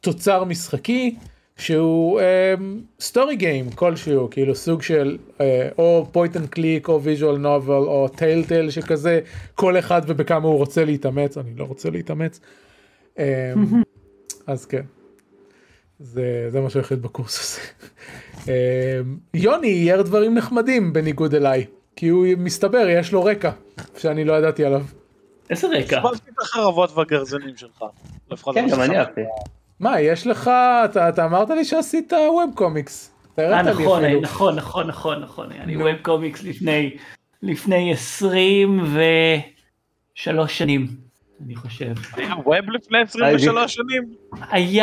תוצר משחקי שהוא סטורי גיים כלשהו, כאילו סוג של או פוינט אנד קליק או ויז'ואל נובל או טייל טייל שכזה, כל אחד ובכמה הוא רוצה להתאמץ. אני לא רוצה להתאמץ. אז כן, זה מה שהחליט בקורס הזה. יוני יאיר דברים נחמדים בניגוד אליי, כי הוא מסתבר, יש לו רקע שאני לא ידעתי עליו. איזה רקע? סבלתי את החרבות והגרזנים שלך. כן, גם אני אהבתי. מה, יש לך, אתה אמרת לי שעשית ווב קומיקס. נכון. אני ווב קומיקס לפני 23 שנים. אני חושב. היה ווב לפני 23 שנים.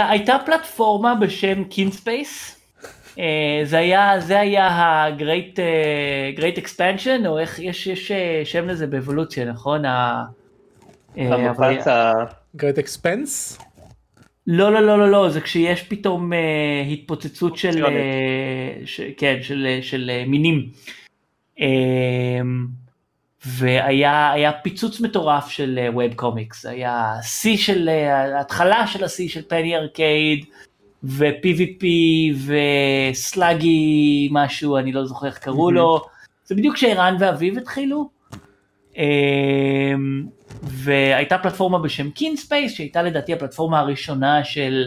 הייתה פלטפורמה בשם קינספייס. זה היה ה-Great Expansion, או איך יש שם לזה באבולוציה, נכון? Great Expense? לא, לא, לא, לא, לא, זה כשיש פתאום התפוצצות של, כן, של מינים. והיה פיצוץ מטורף של ווב קומיקס, היה סי של, ההתחלה של הסי של פני ארקייד, ו-PVP, וסלאגי משהו, אני לא זוכר איך קראו לו, זה בדיוק כשאירן ואביב התחילו, והייתה פלטפורמה בשם קינספייס, שהייתה לדעתי הפלטפורמה הראשונה של,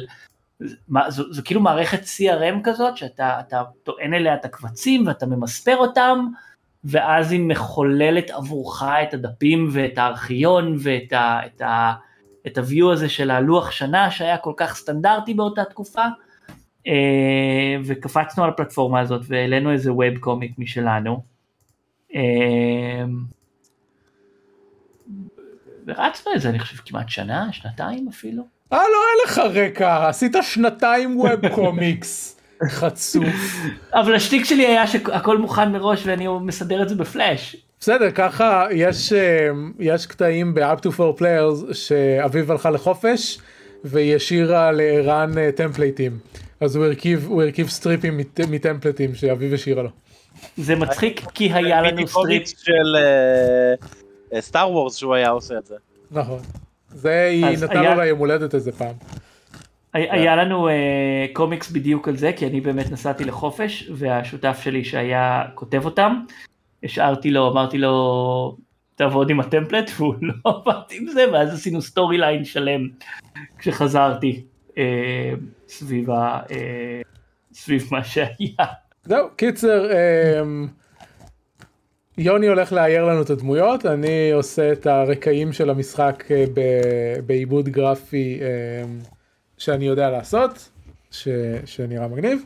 זו כאילו מערכת CRM כזאת, שאתה טוען אליה את הקבצים, ואתה ממספר אותם, ואז היא מחוללת עבורך את הדפים ואת הארכיון ואת את הוויו הזה של הלוח שנה שהיה כל כך סטנדרטי באותה תקופה, וקפצנו על הפלטפורמה הזאת והעלינו איזה ווב קומיק משלנו, ורצנו איזה אני חושב כמעט שנה, שנתיים אפילו. לא היה לך רקע, עשית שנתיים ווב קומיקס. חצוף. אבל השתיק שלי היה שהכל מוכן מראש ואני מסדר את זה בפלאש. בסדר, ככה יש קטעים ב-Up to 4 Players שאביב הלכה לחופש והיא השאירה לאירן טמפלייטים. אז הוא הרכיב סטריפים מטמפלייטים שאביב השאירה לו. זה מצחיק כי היה לנו סטריפ של סטאר וורס שהוא היה עושה את זה. נכון. זה היא נתן לו ליום הולדת איזה פעם. היה לנו קומיקס בדיוק על זה, כי אני באמת נסעתי לחופש, והשותף שלי שהיה כותב אותם, השארתי לו, אמרתי לו, תעבוד עם הטמפלט, והוא לא עבד עם זה, ואז עשינו סטורי ליין שלם, כשחזרתי סביב מה שהיה. זהו, קיצר, יוני הולך להעיר לנו את הדמויות, אני עושה את הרקעים של המשחק בעיבוד גרפי, שאני יודע לעשות, שנראה מגניב,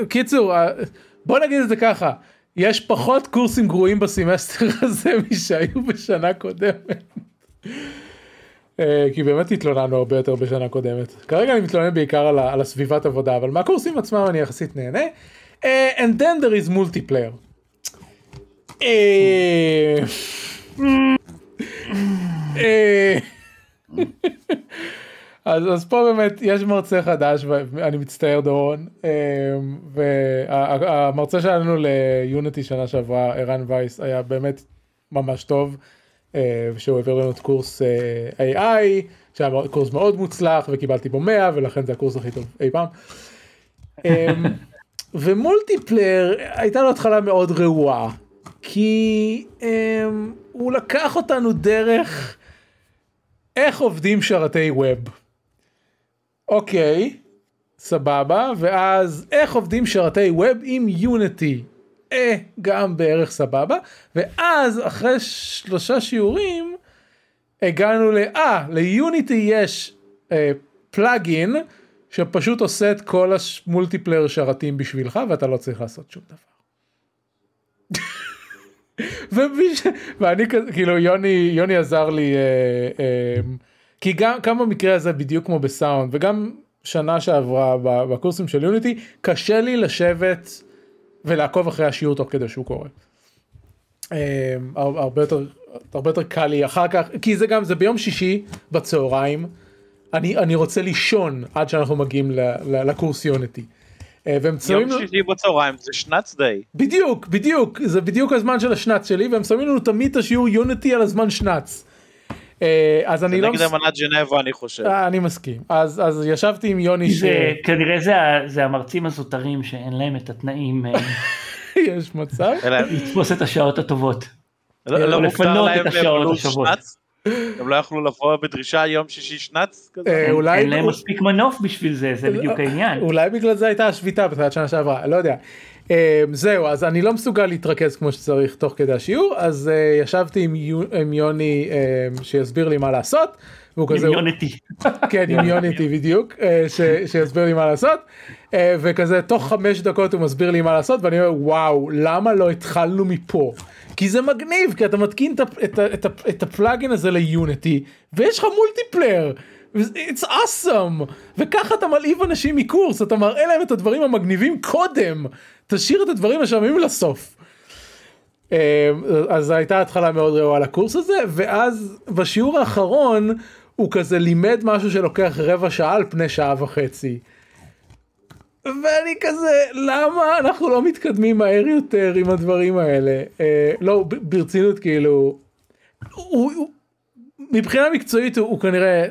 וקיצור, בוא נגיד את זה ככה, יש פחות קורסים גרועים בסמסטר הזה משהיו בשנה קודמת, כי באמת התלוננו הרבה יותר בשנה קודמת, כרגע אני מתלונן בעיקר על הסביבת עבודה, אבל מהקורסים עצמם אני יחסית נהנה, and then there is multiplayer. אז פה באמת יש מרצה חדש ואני מצטער דורון, והמרצה שלנו ליוניטי שנה שעברה, ערן וייס, היה באמת ממש טוב, שהוא העביר לנו את קורס AI שהיה קורס מאוד מוצלח וקיבלתי בו 100 ולכן זה הקורס הכי טוב אי פעם. ומולטיפלייר הייתה לו התחלה מאוד רעועה כי הוא לקח אותנו דרך איך עובדים שרתי ווב. אוקיי, סבבה, ואז איך עובדים שרתי ווב עם יוניטי? גם בערך סבבה, ואז אחרי 3 שיעורים הגענו ליוניטי יש פלאגין שפשוט עושה את כל המולטיפלייר שרתים בשבילך ואתה לא צריך לעשות שום דבר. ואני כאילו יוני עזר לי, כי גם במקרה הזה בדיוק כמו בסאונד וגם שנה שעברה בקורסים של יוניטי קשה לי לשבת ולעקוב אחרי השיעור תוך כדי שהוא קורה, הרבה יותר קל לי אחר כך, כי זה גם זה ביום שישי בצהריים, אני רוצה לישון עד שאנחנו מגיעים לקורס יוניטי. יום שישי בצהריים, זה שנץ די. בדיוק, זה בדיוק הזמן של השנץ שלי, והם שמים לנו תמיד את השיעור יוניטי על הזמן שנץ. אז אני לא... זה נגד אמנת ג'נבה, אני חושב. אני מסכים. אז ישבתי עם יוני ש... כנראה זה המרצים הזוטרים שאין להם את התנאים... יש מצב? לתפוס את השעות הטובות. לא לפנות את השעות השוות. הם לא יכלו לבוא בדרישה יום שישי שנץ כזה? אין להם מספיק מנוף בשביל זה, זה בדיוק העניין. אולי בגלל זה הייתה השביתה בתחילת שנה שעברה, לא יודע. זהו, אז אני לא מסוגל להתרכז כמו שצריך תוך כדי השיעור, אז ישבתי עם יוני שיסביר לי מה לעשות. עם יוניטי. כן, עם יוניטי בדיוק, שיסביר לי מה לעשות, וכזה תוך 5 דקות הוא מסביר לי מה לעשות, ואני אומר וואו, למה לא התחלנו מפה? כי זה מגניב, כי אתה מתקין את הפלאגין הזה ליוניטי, ויש לך מולטיפלייר, it's awesome, וככה אתה מלעיב אנשים מקורס, אתה מראה להם את הדברים המגניבים קודם, תשאיר את הדברים השעמים לסוף. אז הייתה התחלה מאוד רעועה לקורס הזה, ואז בשיעור האחרון, הוא כזה לימד משהו שלוקח רבע שעה על פני שעה וחצי. ואני כזה, למה אנחנו לא מתקדמים מהר יותר עם הדברים האלה? לא, ברצינות, כאילו, מבחינה מקצועית הוא כנראה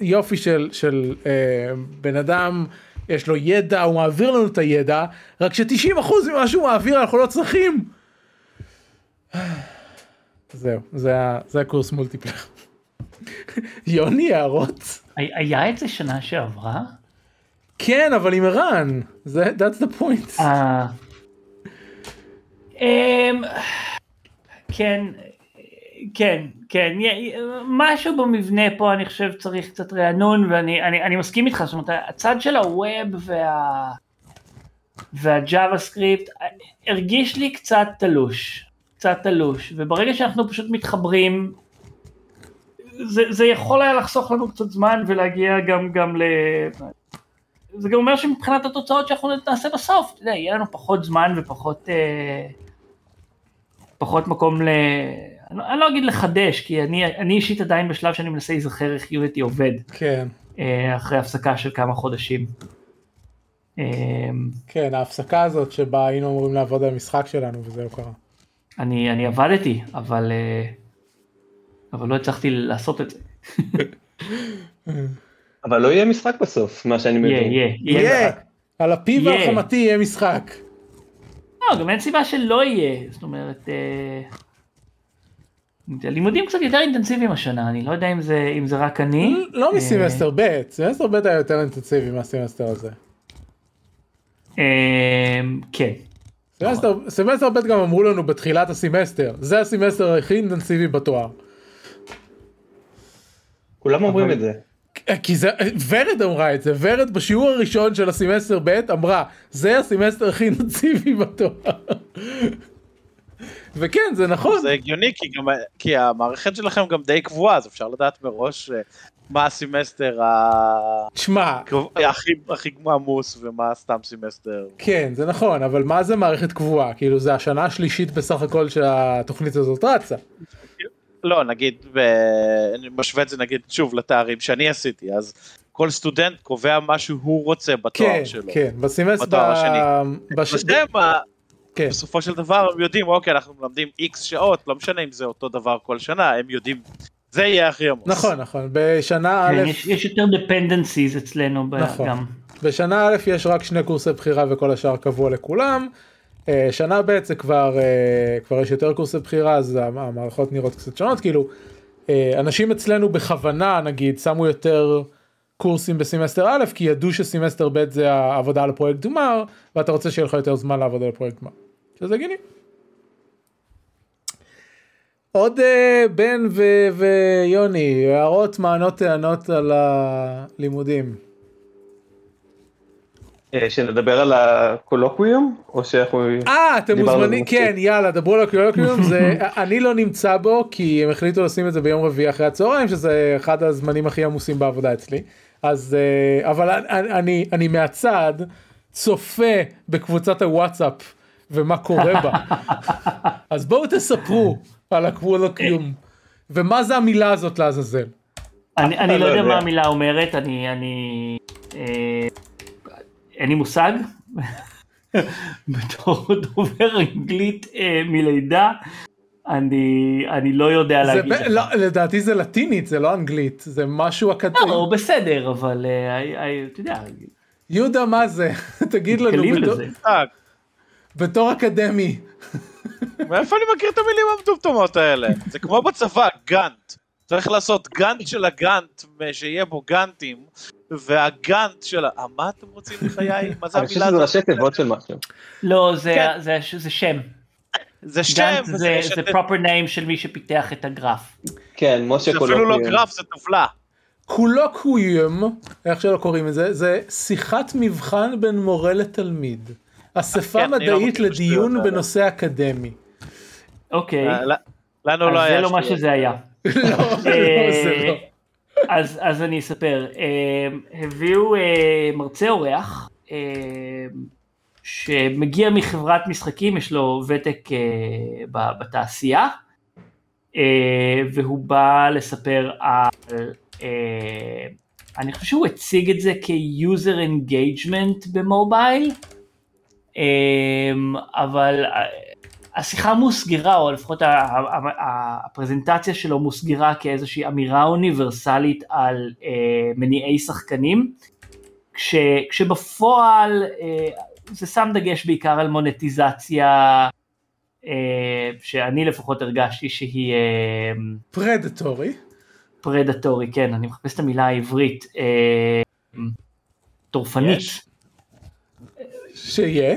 יופי של בן אדם, יש לו ידע, הוא מעביר לנו את הידע, רק ש-90% ממה שהוא מעביר אנחנו לא צריכים. זהו, זה הקורס מולטיפלייר. יוני, הערות? היה את זה שנה שעברה? כן, אבל עם רן. That's the point. כן. משהו במבנה פה אני חושב צריך קצת רענון, ואני מסכים איתך, זאת אומרת, הצד של הווב והג'אווה סקריפט הרגיש לי קצת תלוש, וברגע שאנחנו פשוט מתחברים, זה יכול היה לחסוך לנו קצת זמן ולהגיע גם ל... זה גם אומר שמבחינת התוצאות שאנחנו נעשה בסוף, אתה יודע, יהיה לנו פחות זמן ופחות מקום ל... אני לא אגיד לחדש, כי אני אישית עדיין בשלב שאני מנסה להיזכר איך יוניטי עובד. כן. אחרי הפסקה של כמה חודשים. כן, ההפסקה הזאת שבה היינו אמורים לעבוד על המשחק שלנו, וזה לא קרה. אני עבדתי, אבל לא הצלחתי לעשות את זה. אבל לא יהיה משחק בסוף, מה שאני מבין. יהיה. על הפי והחמתי יהיה משחק. לא, גם אין סיבה שלא יהיה. זאת אומרת, לימודים קצת יותר אינטנסיביים השנה, אני לא יודע אם זה רק אני. לא מסמסטר ב', סמסטר ב' היה יותר אינטנסיבי מהסמסטר הזה. כן. סמסטר ב' גם אמרו לנו בתחילת הסמסטר, זה הסמסטר הכי אינטנסיבי בתואר. כולם אומרים את זה. כי זה, ורד אמרה את זה, ורד בשיעור הראשון של הסמסטר ב' אמרה, זה הסמסטר הכי אינטנסיבי בתואר. וכן, זה נכון. זה הגיוני, כי המערכת שלכם גם די קבועה, אז אפשר לדעת מראש מה הסמסטר הכי עמוס ומה סתם סמסטר. כן, זה נכון, אבל מה זה מערכת קבועה? כאילו, זה השנה השלישית בסך הכל שהתוכנית הזאת רצה. לא, נגיד, אני משווה את זה, נגיד, שוב, לתארים שאני עשיתי, אז כל סטודנט קובע מה שהוא רוצה בתואר שלו. כן, כן, בסמסטר... בתואר השני. כן. בסופו של דבר הם יודעים, אוקיי, אנחנו מלמדים X שעות, לא משנה אם זה אותו דבר כל שנה, הם יודעים, זה יהיה הכי עמוס. נכון, בשנה א'... יש יותר dependencies אצלנו גם. בשנה א' יש רק 2 קורסי בחירה וכל השאר קבוע לכולם, שנה ב' זה כבר יש יותר קורסי בחירה, אז המערכות נראות קצת שונות, כאילו, אנשים אצלנו בכוונה, נגיד, שמו יותר... קורסים בסמסטר א', כי ידעו שסמסטר ב' זה העבודה על פרויקט גמר, ואתה רוצה שיהיה לך יותר זמן לעבודה על פרויקט גמר. שזה גיני. עוד בן ויוני, הערות, מענות, טענות על הלימודים. שנדבר על הקולוקוויום, או שאנחנו... אתם מוזמנים, כן, יאללה, דברו על הקולוקוויום, אני לא נמצא בו, כי הם החליטו לשים את זה ביום רביעי אחרי הצהריים, שזה אחד הזמנים הכי עמוסים בעבודה אצלי, אז, אבל אני מהצד, צופה בקבוצת הוואטסאפ, ומה קורה בה, אז בואו תספרו על הקולוקוויום, ומה זה המילה הזאת להזזל? אני לא יודע מה המילה אומרת, אני... אין לי מושג, בתור דובר אנגלית מלידה, אני לא יודע להגיד לך. לדעתי זה לטינית, זה לא אנגלית, זה משהו אקדמי. לא, בסדר, אבל אתה יודע. יהודה, מה זה? תגיד לנו. בתור אקדמי. מאיפה אני מכיר את המילים המטומטומות האלה? זה כמו בצבא, גאנט. צריך לעשות גאנט של הגאנט, שיהיה בו גאנטים, והגאנט של... מה אתם רוצים לחיי? מה זה המילה הזאת? אני חושב שזה ראשי תיבות של משהו. לא, זה שם. זה שם. גאנט זה פרופר ניים של מי שפיתח את הגרף. כן, משה קולוקוויום. זה אפילו לא גרף, זה טבלה. קולוקוויום, איך שלא קוראים את זה, זה שיחת מבחן בין מורה לתלמיד. אספה מדעית לדיון בנושא אקדמי. אוקיי. לנו לא היה... זה לא מה שזה היה. לא, זה לא. אז אני אספר, הביאו מרצה אורח שמגיע מחברת משחקים, יש לו ותק בתעשייה, והוא בא לספר על אני חושב שהוא הציג את זה כ-user engagement במובייל, אבל השיחה מוסגרה, או לפחות הפרזנטציה שלו מוסגרה כאיזושהי אמירה אוניברסלית על מניעי שחקנים, כשבפועל זה שם דגש בעיקר על מונטיזציה, שאני לפחות הרגשתי שהיא... פרדטורי. פרדטורי, כן, אני מחפש את המילה העברית, טורפנית. שיהיה.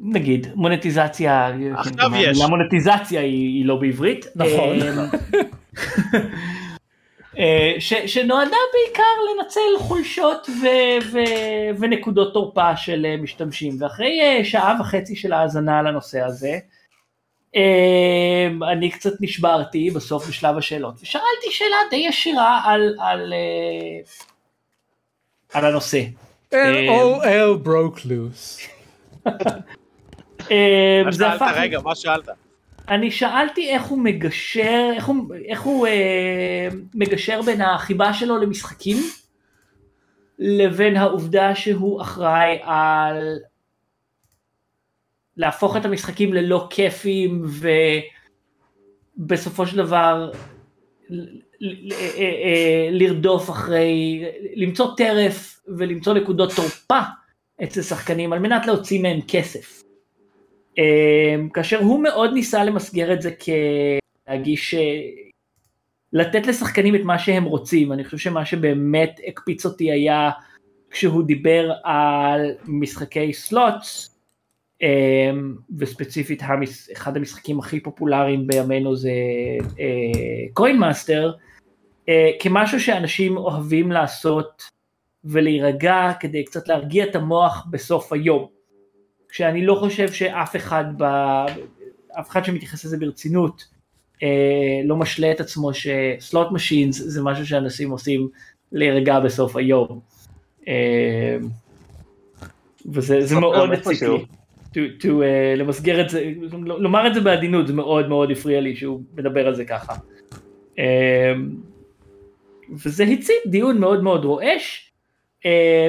נגיד, מונטיזציה, עכשיו יש. המילה מונטיזציה היא לא בעברית. נכון. שנועדה בעיקר לנצל חולשות ונקודות תורפה של משתמשים, ואחרי שעה וחצי של האזנה על הנושא הזה, אני קצת נשברתי בסוף בשלב השאלות, ושאלתי שאלה די ישירה על הנושא. All hell broke loose. מה שאלת רגע, מה שאלת? אני שאלתי איך הוא מגשר, מגשר בין החיבה שלו למשחקים, לבין העובדה שהוא אחראי על להפוך את המשחקים ללא כיפים, ובסופו של דבר לרדוף אחרי, למצוא טרף ולמצוא נקודות תורפה אצל שחקנים, על מנת להוציא מהם כסף. כאשר הוא מאוד ניסה למסגר את זה כלהגיש, לתת לשחקנים את מה שהם רוצים. אני חושב שמה שבאמת הקפיץ אותי היה כשהוא דיבר על משחקי סלוטס, וספציפית אחד המשחקים הכי פופולריים בימינו זה קוין מאסטר, כמשהו שאנשים אוהבים לעשות ולהירגע כדי קצת להרגיע את המוח בסוף היום. כשאני לא חושב שאף אחד, אף אחד שמתייחס לזה ברצינות, לא משלה את עצמו שסלוט משינס זה משהו שאנשים עושים להירגע בסוף היום. וזה מאוד הציק לי, למסגר את זה, לומר את זה בעדינות, זה מאוד מאוד הפריע לי שהוא מדבר על זה ככה. וזה הציק דיון מאוד מאוד רועש,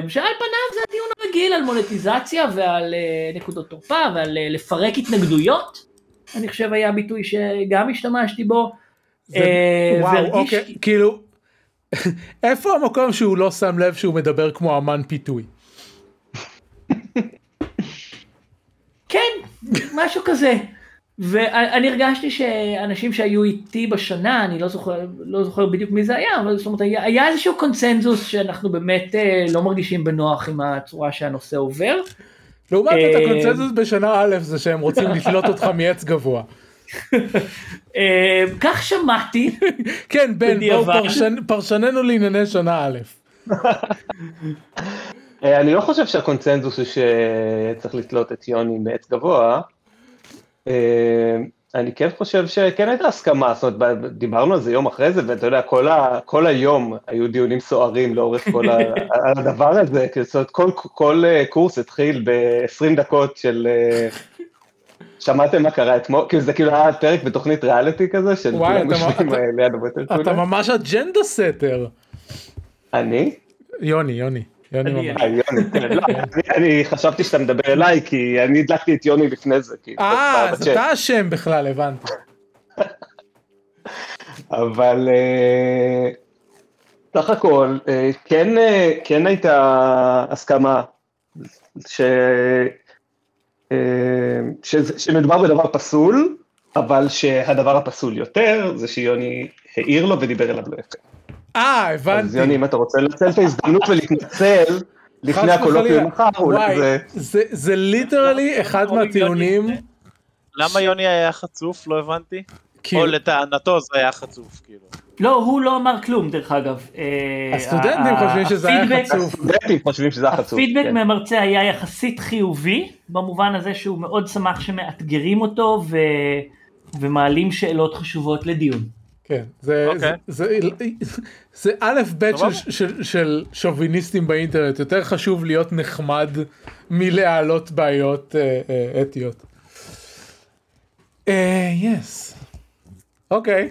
שעל פניו זה הדיון הרגיל על מונטיזציה ועל נקודות תורפה ועל לפרק התנגדויות. אני חושב היה ביטוי שגם השתמשתי בו. וואו, אוקיי, כאילו, איפה המקום שהוא לא שם לב שהוא מדבר כמו אמן פיתוי? כן, משהו כזה. ואני הרגשתי שאנשים שהיו איתי בשנה, אני לא זוכר בדיוק מי זה היה, אבל זאת אומרת, היה איזשהו קונצנזוס שאנחנו באמת לא מרגישים בנוח עם הצורה שהנושא עובר. לעומת את הקונצנזוס בשנה א' זה שהם רוצים לשלוט אותך מעץ גבוה. כך שמעתי. כן, בן, פרשננו לענייני שנה א'. אני לא חושב שהקונצנזוס הוא שצריך לשלוט את יוני מעץ גבוה, אני כן חושב שכן הייתה הסכמה, זאת אומרת, דיברנו על זה יום אחרי זה, ואתה יודע, כל היום היו דיונים סוערים לאורך כל הדבר הזה, זאת אומרת, כל קורס התחיל ב-20 דקות של, שמעתם מה קרה אתמול, כי זה כאילו היה פרק בתוכנית ריאליטי כזה, של משווים ליד הבוטר. אתה ממש אג'נדה סטר. אני? יוני. אני חשבתי שאתה מדבר אליי, כי אני הדלקתי את יוני לפני זה. אז אתה אשם בכלל, הבנתי. אבל סך הכל, כן הייתה הסכמה שמדובר בדבר פסול, אבל שהדבר הפסול יותר זה שיוני העיר לו ודיבר אליו לא יפה. הבנתי. אז יוני, אם אתה רוצה לנצל את ההזדמנות ולהתנצל לפני הקולוקיום מחר, אולי זה... זה ליטרלי אחד מהטיעונים... למה יוני היה חצוף? לא הבנתי. או לטענתו זה היה חצוף, כאילו. לא, הוא לא אמר כלום, דרך אגב. הסטודנטים חושבים שזה היה חצוף. הפידבק מהמרצה היה יחסית חיובי, במובן הזה שהוא מאוד שמח שמאתגרים אותו, ומעלים שאלות חשובות לדיון. כן, זה א' ב' של שוביניסטים באינטרנט, יותר חשוב להיות נחמד מלהעלות בעיות אתיות. אוקיי,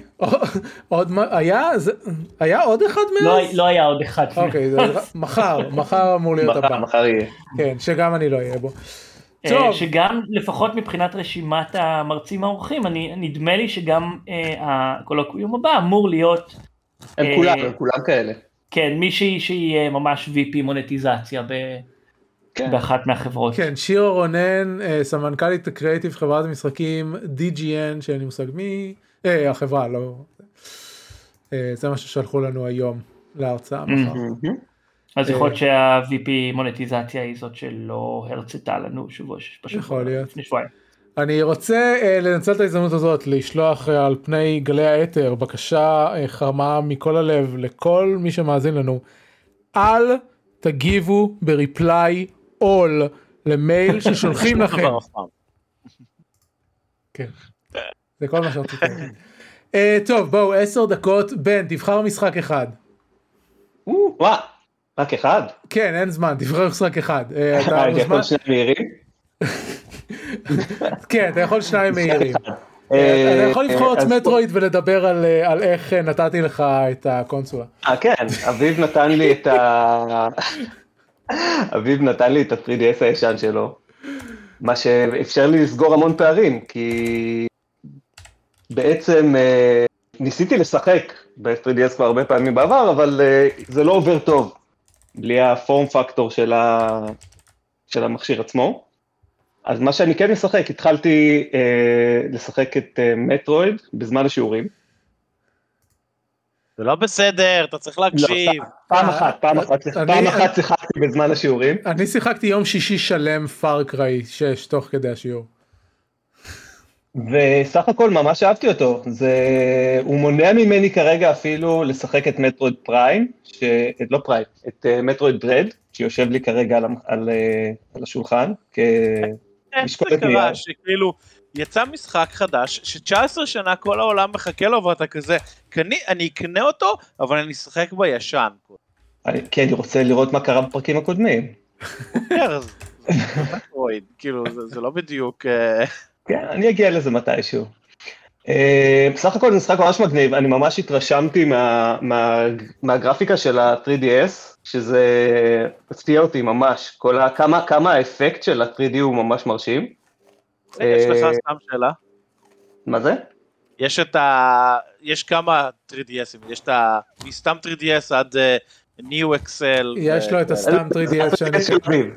היה עוד אחד מאז? לא היה עוד אחד. אוקיי, מחר אמור להיות הבא. מחר יהיה. כן, שגם אני לא אהיה בו. שגם לפחות מבחינת רשימת המרצים האורחים, נדמה לי שגם הקולוקיום הבא אמור להיות... הם כולם כאלה. כן, מישהי שהיא ממש VP מונטיזציה באחת מהחברות. כן, שירו רונן, סמנכ"לית קריאטיב חברת משחקים, DGN, שאני מושג מי... החברה, לא... זה מה ששלחו לנו היום להרצאה מחר. אז יכול להיות שה-VP מונטיזציה היא זאת שלא הרצתה לנו שבוע. יכול להיות. אני רוצה לנצל את ההזדמנות הזאת לשלוח על פני גלי היתר בקשה חמה מכל הלב לכל מי שמאזין לנו. אל תגיבו בריפליי אול למייל ששולחים לכם. כן. זה כל מה שרציתי. טוב, בואו, 10 דקות, בן, תבחר משחק אחד. וואה, רק אחד? כן, אין זמן, תבחר משחק אחד. אתה יכול שניים מהירים? כן, אתה יכול שניים מהירים. אתה יכול לבחור את מטרויד ולדבר על איך נתתי לך את הקונסולה. כן, אביב נתן לי את ה-3DS הישן שלו, מה שאפשר לי לסגור המון פערים, כי... בעצם ניסיתי לשחק ב-3DS כבר הרבה פעמים בעבר, אבל זה לא עובר טוב, בלי הפורם פקטור של המכשיר עצמו. אז מה שאני כן משחק, התחלתי לשחק את מטרויד בזמן השיעורים. זה לא בסדר, אתה צריך להקשיב. פעם אחת שיחקתי בזמן השיעורים. אני שיחקתי יום שישי שלם פארקריי 6 תוך כדי השיעור. וסך הכל ממש אהבתי אותו, הוא מונע ממני כרגע אפילו לשחק את מטרויד פריים, לא פריים, את מטרויד דרד, שיושב לי כרגע על השולחן, כמשקולת נייר. איך זה קרה שכאילו יצא משחק חדש, ש19 שנה כל העולם מחכה לו ואתה כזה, אני אקנה אותו, אבל אני אשחק בישן. כן, אני רוצה לראות מה קרה בפרקים הקודמים. כאילו זה לא בדיוק... כן, אני אגיע לזה מתישהו. בסך הכל זה משחק ממש מגניב, אני ממש התרשמתי מהגרפיקה של ה-3DS, שזה הפתיע אותי ממש, כמה האפקט של ה-3D הוא ממש מרשים. יש לך סתם שאלה? מה זה? יש כמה 3DSים, יש את הסתם 3DS עד ניו אקסל. יש לו את הסתם 3DS שאני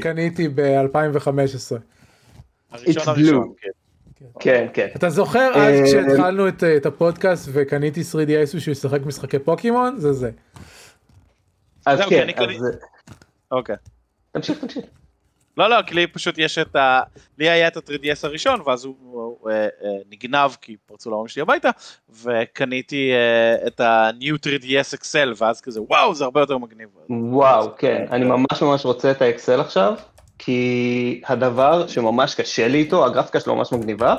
קניתי ב-2015. הראשון. כן. אתה זוכר אז כשהתחלנו את הפודקאסט וקניתי 3DS בשביל לשחק משחקי פוקימון? זה. אז כן. אוקיי. תמשיך. לא, כי לי פשוט יש את ה... לי היה את ה-3DS הראשון, ואז הוא נגנב, כי פרצו להורים שלי הביתה, וקניתי את ה-New 3DS XL, ואז כזה, וואו, זה הרבה יותר מגניב. וואו, כן, אני ממש רוצה את ה-XL עכשיו, כי הדבר שממש קשה לי איתו, הגרפיקה שלו ממש מגניבה,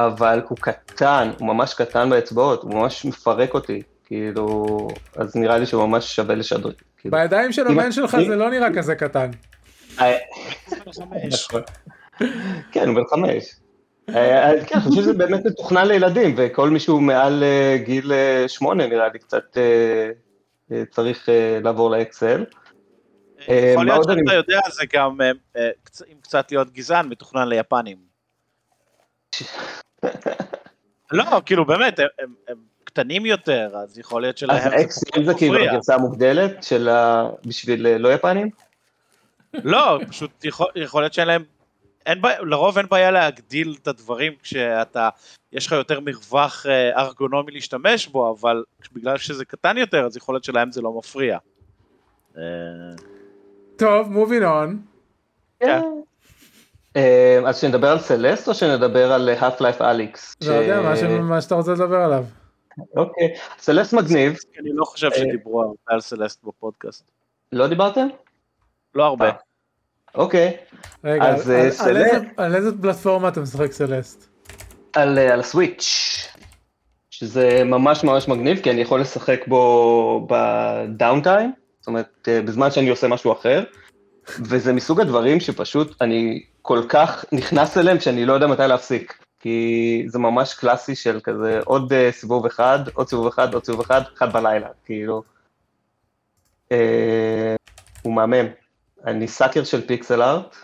אבל הוא קטן, הוא ממש קטן באצבעות, הוא ממש מפרק אותי, כאילו, אז נראה לי שהוא ממש שווה לשדות. בידיים של הבן שלך זה לא נראה כזה קטן. כן, הוא בן 5. כן, חושב שזה באמת מתוכנן לילדים, וכל מישהו מעל גיל 8 נראה לי קצת צריך לעבור לאקסל. יכול להיות שאתה יודע, זה גם, אם קצת להיות גזען, מתוכנן ליפנים. לא, כאילו באמת, הם קטנים יותר, אז יכול להיות שלהם... אז האקסל זה כאילו הגרסה מוגדלת בשביל לא יפנים? לא, פשוט יכול להיות שאין להם, לרוב אין בעיה להגדיל את הדברים כשאתה, יש לך יותר מרווח ארגונומי להשתמש בו, אבל בגלל שזה קטן יותר, אז יכול להיות שלהם זה לא מפריע. טוב, moving on. אז שנדבר על סלסט או שנדבר על Half-Life אליקס? לא יודע, מה שאתה רוצה לדבר עליו. אוקיי, סלסט מגניב. אני לא חושב שדיברו על סלסט בפודקאסט. לא דיברתם? לא הרבה. אוקיי. רגע, על איזו פלטפורמה אתה משחק סלסט? על הסוויץ', שזה ממש מגניב, כי אני יכול לשחק בו בדאונטיים, זאת אומרת, בזמן שאני עושה משהו אחר, וזה מסוג הדברים שפשוט אני כל כך נכנס אליהם, שאני לא יודע מתי להפסיק. כי זה ממש קלאסי של כזה, עוד סיבוב אחד, עוד סיבוב אחד, עוד סיבוב אחד, אחד בלילה, כאילו. הוא מהמם. אני סאקר של פיקסל ארט,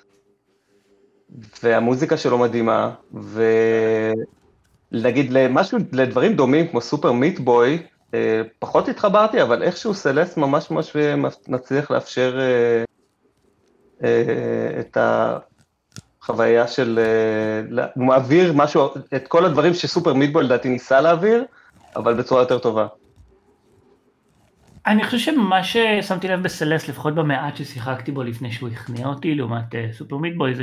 והמוזיקה שלו מדהימה, ונגיד למשהו, לדברים דומים כמו סופר מיטבוי, פחות התחברתי, אבל איכשהו סלס ממש ממש מצליח לאפשר את החוויה של, הוא מעביר משהו, את כל הדברים שסופר מיטבוי לדעתי ניסה להעביר, אבל בצורה יותר טובה. אני חושב שמה ששמתי לב בסלס, לפחות במעט ששיחקתי בו לפני שהוא הכניע אותי, לעומת סופר מיטבוי, זה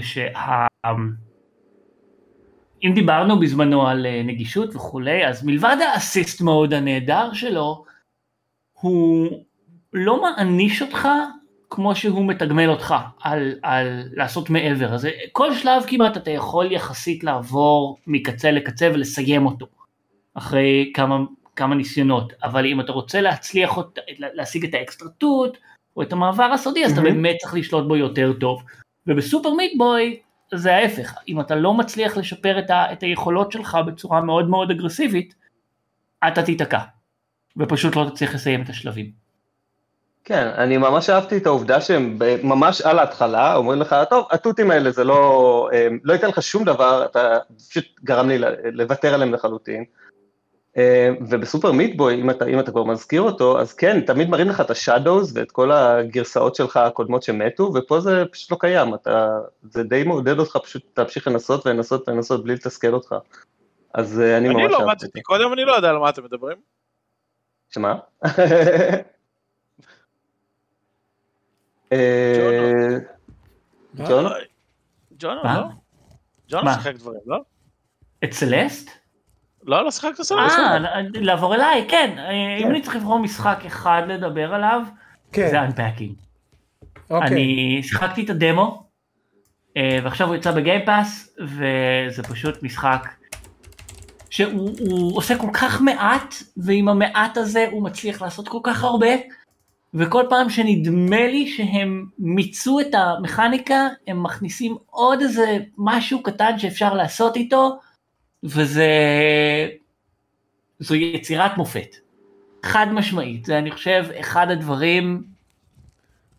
אם דיברנו בזמנו על נגישות וכולי, אז מלבד האסיסט מאוד הנהדר שלו, הוא לא מעניש אותך כמו שהוא מתגמל אותך על לעשות מעבר. אז כל שלב כמעט אתה יכול יחסית לעבור מקצה לקצה ולסיים אותו, אחרי כמה ניסיונות, אבל אם אתה רוצה להשיג את האקסטרטות, או את המעבר הסודי, אז אתה באמת צריך לשלוט בו יותר טוב. ובסופר מיטבוי, זה ההפך. אם אתה לא מצליח לשפר את היכולות שלך בצורה מאוד מאוד אגרסיבית, אתה תיתקע. ופשוט לא תצליח לסיים את השלבים. כן, אני ממש אהבתי את העובדה שהם ממש על ההתחלה, אומרים לך, טוב, הטוטים האלה זה לא ייתן לך שום דבר, אתה פשוט גרם לי לוותר עליהם לחלוטין. ובסופר מיטבוי, אם אתה כבר מזכיר אותו, אז כן, תמיד מראים לך את השאדוס ואת כל הגרסאות שלך הקודמות שמתו, ופה זה פשוט לא קיים, זה די מעודד אותך פשוט להמשיך לנסות ולנסות ולנסות בלי לתסכל אותך. אז אני ממש... אני לא מצאתי קודם, אני לא יודע על מה אתם מדברים. שמה? ג'ונו? ג'ונו, לא? ג'ונו שחק דברים, לא? את סלסט? לא שחקת סלס. לעבור אליי, כן. אם אני צריך לבחור משחק אחד לדבר עליו, זה Unpacking. אני שחקתי את הדמו, ועכשיו הוא יצא בגיימפאס, וזה פשוט משחק שהוא עושה כל כך מעט, ועם המעט הזה הוא מצליח לעשות כל כך הרבה, וכל פעם שנדמה לי שהם מיצו את המכניקה, הם מכניסים עוד איזה משהו קטן שאפשר לעשות איתו, זו יצירת מופת, חד משמעית. זה אני חושב אחד הדברים,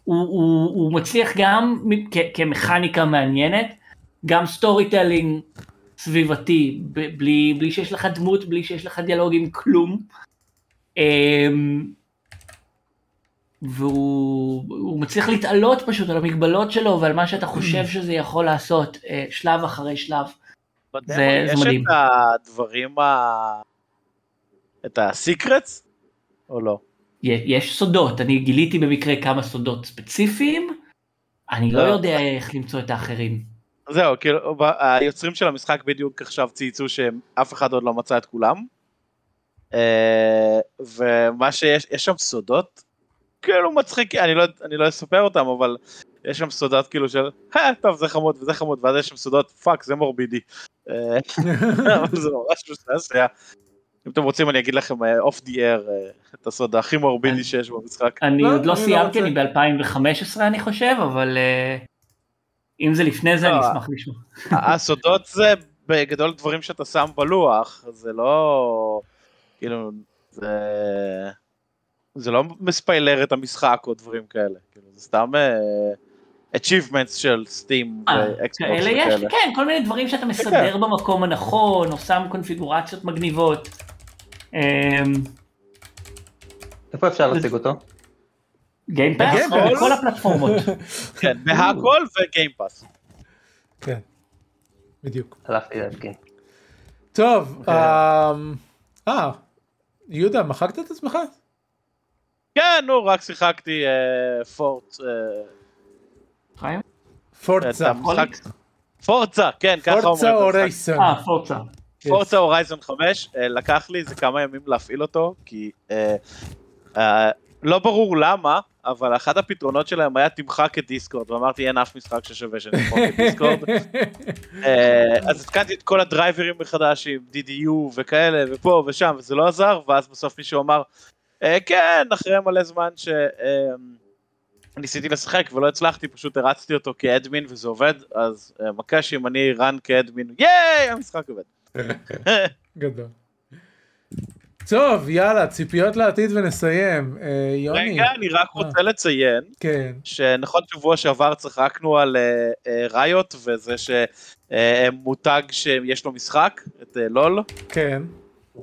הוא מצליח גם כמכניקה מעניינת, גם סטורי טלינג סביבתי, בלי שיש לך דמות, בלי שיש לך דיאלוגים, כלום. והוא מצליח להתעלות פשוט על המגבלות שלו ועל מה שאתה חושב שזה יכול לעשות, שלב אחרי שלב. יש את הדברים, את הסיקרטס, או לא? יש סודות, אני גיליתי במקרה כמה סודות ספציפיים, אני לא יודע איך למצוא את האחרים. זהו, כאילו, היוצרים של המשחק בדיוק עכשיו צייצו שאף אחד עוד לא מצא את כולם, ומה שיש, יש שם סודות, כאילו מצחיק, אני לא אספר אותם, אבל יש שם סודות כאילו של, טוב, זה חמוד וזה חמוד, ואז יש שם סודות, פאק, זה מורבידי. אבל זה ממש משעשע. אם אתם רוצים, אני אגיד לכם off the air את הסוד הכי מורבידי שיש במשחק. אני עוד לא סיימתי, אני ב-2015 אני חושב, אבל אם זה לפני זה, אני אשמח לשמוע. הסודות זה בגדול דברים שאתה שם בלוח, זה לא, כאילו, זה לא מספיילר את המשחק או דברים כאלה, כאילו, זה סתם... achievements של סטים ואקסבוקס וכאלה. כן, כל מיני דברים שאתה מסדר במקום הנכון, או שם קונפיגורציות מגניבות. איפה אפשר להציג אותו? גיימפאס, או בכל הפלטפורמות. כן, בהכל וגיימפאס. כן, בדיוק. הלכתי להפגין. טוב, יהודה, מחקת את עצמך? כן, נו, רק שיחקתי פורצה, כן, ככה אומרת. פורצה הורייזון 5, לקח לי זה כמה ימים להפעיל אותו, כי לא ברור למה, אבל אחד הפתרונות שלהם היה תמחק את דיסקורד, ואמרתי אין אף משחק ששווה שנמחק את דיסקורד. אז התקנתי את כל הדרייברים מחדש עם DDU וכאלה ופה ושם, וזה לא עזר, ואז בסוף מישהו אמר, כן, אחרי מלא זמן ש... ניסיתי לשחק ולא הצלחתי, פשוט הרצתי אותו כאדמין וזה עובד, אז מקש אם אני רן כאדמין, יאיי, המשחק עובד. גדול. טוב, יאללה, ציפיות לעתיד ונסיים. יוני. רגע, אני רק רוצה לציין, שנכון שבוע שעבר צחקנו על ראיות, וזה שמותג שיש לו משחק, את לול. כן.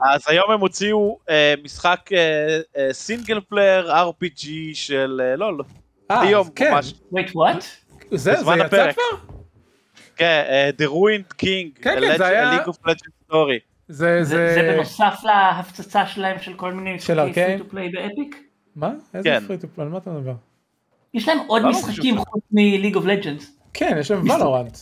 אז היום הם הוציאו משחק סינגל פלייר RPG של לול. היום ממש. Wait, what? זה יצא כבר? כן, The Ruined King, League of Legends Story. זה בנוסף להפצצה שלהם של כל מיני משחקים פרי טו פליי באפיק? מה? איזה פרי טו פליי? על מה אתה מדבר? יש להם עוד משחקים חוץ מליג אוף לג'נדס. כן, יש להם ולורנט.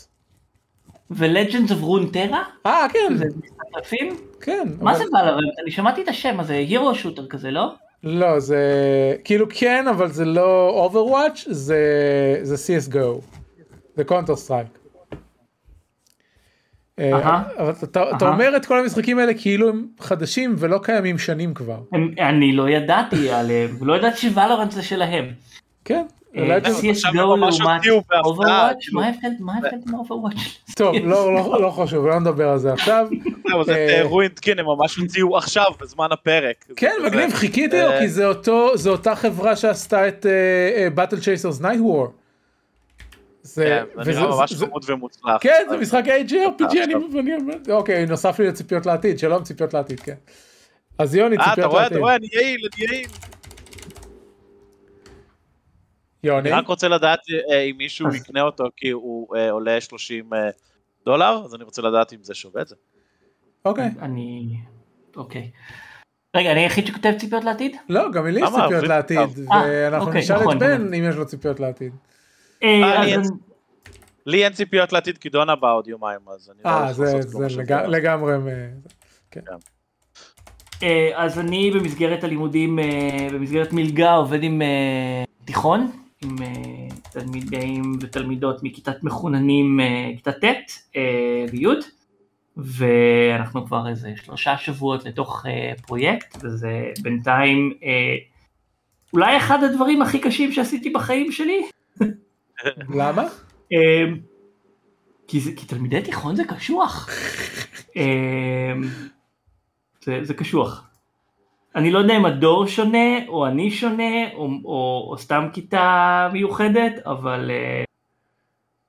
ולג'נדס אוף רונטרה? אה, כן. זה משחקים? כן. מה זה ולורנט? אני שמעתי את השם הזה, הירו שוטר כזה, לא? לא, זה... כאילו כן, אבל זה לא אוברוואץ', זה CSGO. זה קונטר סטרייק. אבל אתה אומר את כל המשחקים האלה כאילו הם חדשים ולא קיימים שנים כבר. אני לא ידעתי עליהם, ולא ידעתי שוולורנט זה שלהם. כן. CSGO לעומת Overwatch, מה ההבדל מ-Overwatch? טוב, לא חושב, לא נדבר על זה עכשיו. זה רוינד, כן, הם ממש הוציאו עכשיו בזמן הפרק. כן, מגניב, חיכיתי לו, כי זה אותה חברה שעשתה את Battle Chasers Night War. זה נראה ממש חמוד ומוצלח. כן, זה משחק AJRPG, אני אומר. אוקיי, נוסף לי לציפיות לעתיד, שלום ציפיות לעתיד, כן. אז יוני, ציפיות לעתיד. אתה רואה, אני יעיל. יוני? אני רק רוצה לדעת אם מישהו יקנה אותו, כי הוא עולה $30, אז אני רוצה לדעת אם זה שווה את זה. אוקיי. אוקיי. רגע, אני היחיד שכותב ציפיות לעתיד? לא, גם לי יש ציפיות לעתיד, ואנחנו נשאל את בן אם יש לו ציפיות לעתיד. לי אין ציפיות לעתיד כי דונה בא עוד יומיים, אז אני לא הולך לעשות כלום. זה לגמרי. אז אני במסגרת הלימודים, במסגרת מלגה, עובד עם תיכון, עם תלמידים ותלמידות מכיתת מחוננים, כיתת ט' ויוד, ואנחנו כבר איזה 3 שבועות לתוך פרויקט, וזה בינתיים אולי אחד הדברים הכי קשים שעשיתי בחיים שלי. למה? כי תלמידי תיכון זה קשוח. זה קשוח. אני לא יודע אם הדור שונה, או אני שונה, או סתם כיתה מיוחדת,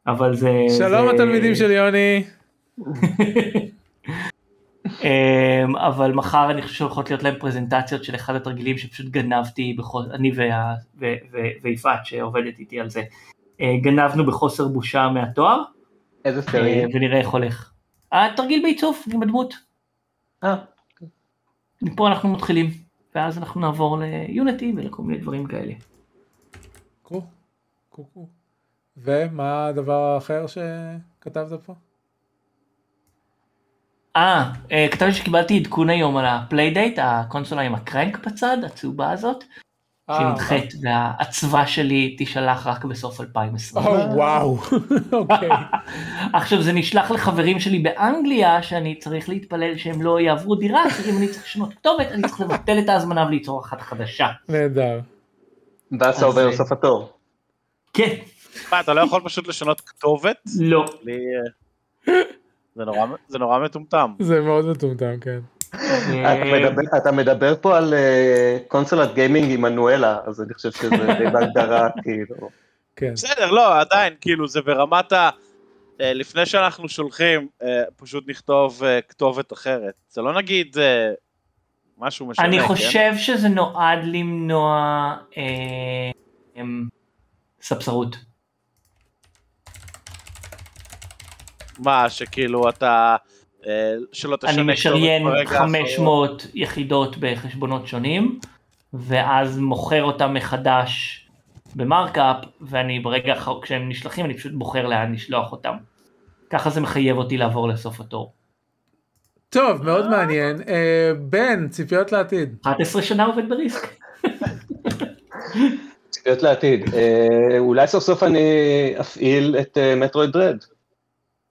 אבל זה... שלום התלמידים של יוני. אבל מחר אני חושב שהולכות להיות להם פרזנטציות של אחד התרגילים שפשוט גנבתי, אני ויפעת שעובדת איתי על זה. גנבנו בחוסר בושה מהתואר. איזה סטריל? ונראה איך הולך. התרגיל בעיצוף, עם הדמות. מפה אנחנו מתחילים, ואז אנחנו נעבור ליוניטי ולכל מיני דברים כאלה. קרו. ומה הדבר האחר שכתבת פה? כתבתי שקיבלתי עדכון היום על הפליידייט, הקונסולה עם הקרנק בצד, הצהובה הזאת. שנדחית, והעצבה שלי תשלח רק בסוף 2020. וואו, אוקיי. עכשיו זה נשלח לחברים שלי באנגליה, שאני צריך להתפלל שהם לא יעברו דירה, כי אם אני צריך לשנות כתובת, אני צריך לבטל את ההזמנה וליצור אחת חדשה. נהדר. ואז אתה עובר לסוף התור. כן. אתה לא יכול פשוט לשנות כתובת? לא. זה נורא מטומטם. זה מאוד מטומטם, כן. אתה מדבר פה על קונסולת גיימינג עם מנואלה, אז אני חושב שזה די בהגדרה, כאילו. בסדר, לא, עדיין, כאילו, זה ברמת ה... לפני שאנחנו שולחים, פשוט נכתוב כתובת אחרת. זה לא נגיד משהו משנה. אני חושב שזה נועד למנוע ספסרות. מה, שכאילו אתה... אני משריין 500 יחידות בחשבונות שונים, ואז מוכר אותם מחדש במרקאפ, ואני ברגע כשהם נשלחים, אני פשוט בוחר לאן לשלוח אותם. ככה זה מחייב אותי לעבור לסוף התור. טוב, מאוד מעניין. בן, ציפיות לעתיד. 11 שנה עובד בריסק. ציפיות לעתיד. אולי סוף סוף אני אפעיל את מטרויד דרד,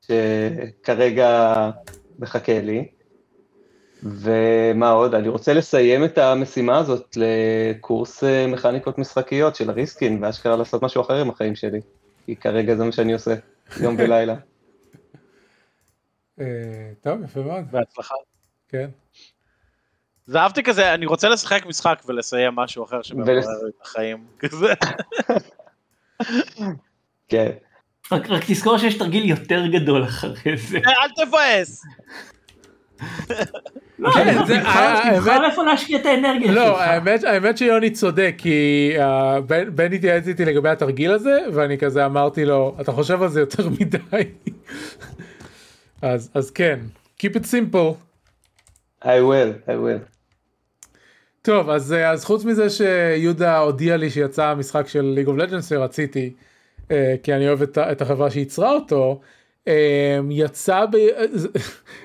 שכרגע... מחכה לי, ומה עוד? אני רוצה לסיים את המשימה הזאת לקורס מכניקות משחקיות של הריסקין, ואשכרה לעשות משהו אחר עם החיים שלי, כי כרגע זה מה שאני עושה, יום ולילה. טוב, יפה מאוד. בהצלחה. כן. זה אהבתי כזה, אני רוצה לשחק משחק ולסיים משהו אחר שמעורר את החיים. כזה. כן. רק תזכור שיש תרגיל יותר גדול אחרי זה. אל תפעס. לא, תבחר איפה להשקיע את האנרגיה שלך. לא, האמת שיוני צודק, כי בן התייעץ איתי לגבי התרגיל הזה, ואני כזה אמרתי לו, אתה חושב על זה יותר מדי. אז כן, keep it simple. I will. טוב, אז חוץ מזה שיהודה הודיע לי שיצא המשחק של League of Legends שרציתי, כי אני אוהב את החברה שיצרה אותו, יצא,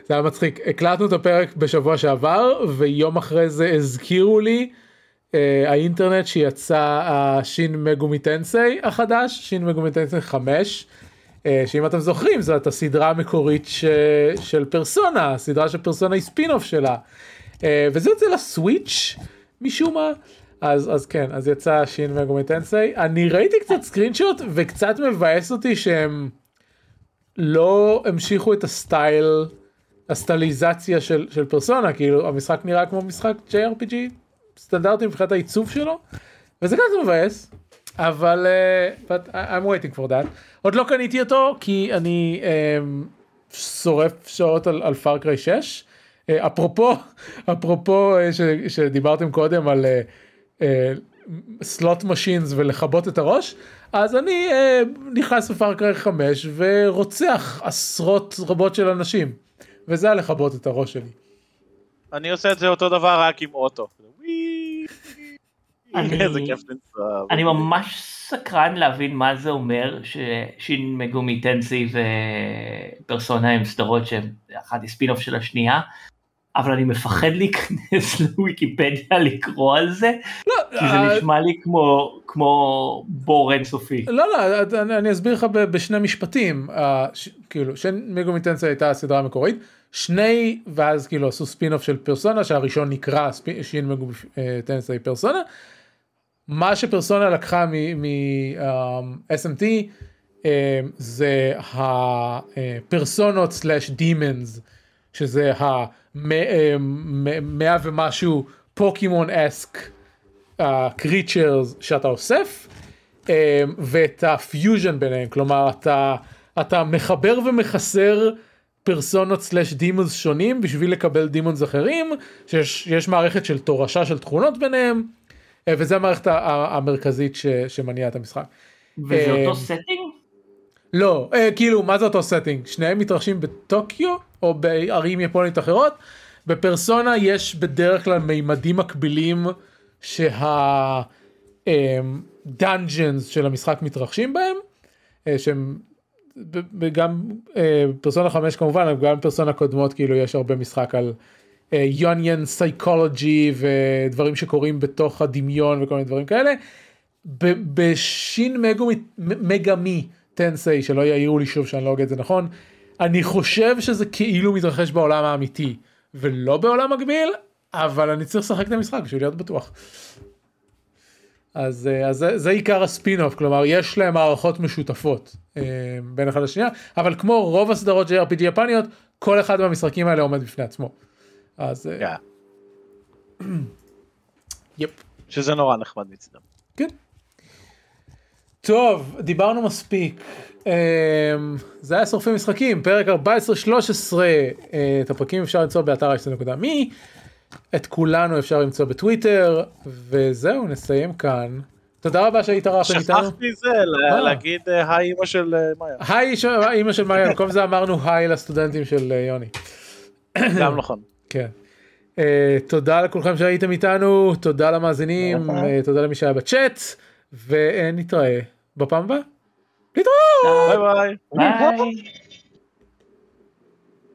זה היה מצחיק, הקלטנו את הפרק בשבוע שעבר, ויום אחרי זה הזכירו לי האינטרנט שיצא השין מגומי טנסי החדש, שין מגומי טנסי 5, שאם אתם זוכרים, זאת הסדרה המקורית של פרסונה, הסדרה של פרסונה היא ספינוף שלה, וזה יוצא לסוויץ' משום מה, אז כן, אז יצא שין מגומי טנסי. אני ראיתי קצת סקרינשוט, וקצת מבאס אותי שהם לא המשיכו את הסטייל, הסטליזציה של פרסונה, כאילו המשחק נראה כמו משחק JRPG, סטנדרטי מבחינת העיצוב שלו, וזה כזה מבאס, אבל I'm waiting for that. עוד לא קניתי אותו, כי אני שורף שעות על פאר קריי 6, אפרופו שדיברתם קודם על סלוט משינס ולחבות את הראש, אז אני נכנס לפאר קריי 5 ורוצח עשרות רבות של אנשים, וזה לחבות את הראש שלי. אני עושה את זה אותו דבר רק עם אוטו. אני ממש סקרן להבין מה זה אומר ששין מגומי טנסי ופרסונה הם סדרות שהן אחת הספינוף של השנייה, אבל אני מפחד להיכנס לוויקיפדיה לקרוא על זה, כי זה נשמע לי כמו בור אינסופי. לא, אני אסביר לך בשני משפטים, כאילו, שין מגומי טנסי הייתה הסדרה המקורית, שני, ואז כאילו עשו ספינוף של פרסונה, שהראשון נקרא שין מגומי טנסי פרסונה, מה שפרסונה לקחה מ-SMT, זה הפרסונות /demons, שזה ה-100 ומשהו פוקימון-אסק creatures שאתה אוסף, ואת הפיוז'ן ביניהם, כלומר אתה מחבר ומחסר פרסונות /demons שונים בשביל לקבל demons אחרים, שיש מערכת של תורשה של תכונות ביניהם, וזו המערכת המרכזית שמניעה את המשחק. וזה אותו סטינג? לא, כאילו, מה זה אותו סטינג? שניהם מתרחשים בטוקיו, או בערים יפונית אחרות. בפרסונה יש בדרך כלל מימדים מקבילים שהדאנג'נס של המשחק מתרחשים בהם, שהם גם פרסונה 5 כמובן, גם פרסונה קודמות, כאילו יש הרבה משחק על יוניאן סייקולוגי ודברים שקורים בתוך הדמיון וכל מיני דברים כאלה. בשין מגמי טנסי, שלא יעירו לי שוב שאני לא הוגע את זה נכון, אני חושב שזה כאילו מתרחש בעולם האמיתי ולא בעולם מקביל, אבל אני צריך לשחק את המשחק בשביל להיות בטוח. אז זה עיקר הספינוף, כלומר יש להם מערכות משותפות בין אחד לשנייה, אבל כמו רוב הסדרות JRPG יפניות, כל אחד מהמשחקים האלה עומד בפני עצמו. אז שזה נורא נחמד מצדם. כן. טוב, דיברנו מספיק. זה היה שורפים משחקים, פרק 14-13, את הפרקים אפשר למצוא באתר x.me, את כולנו אפשר למצוא בטוויטר, וזהו, נסיים כאן. תודה רבה שהתארחתם איתנו. שכחתי זה, להגיד היי אמא של מאיה. היי אמא של מאיה, במקום זה אמרנו היי לסטודנטים של יוני. גם נכון. כן. תודה לכולכם שהייתם איתנו, תודה למאזינים, תודה למי שהיה בצ'אט, ונתראה בפעם הבאה. נתראה! ביי ביי!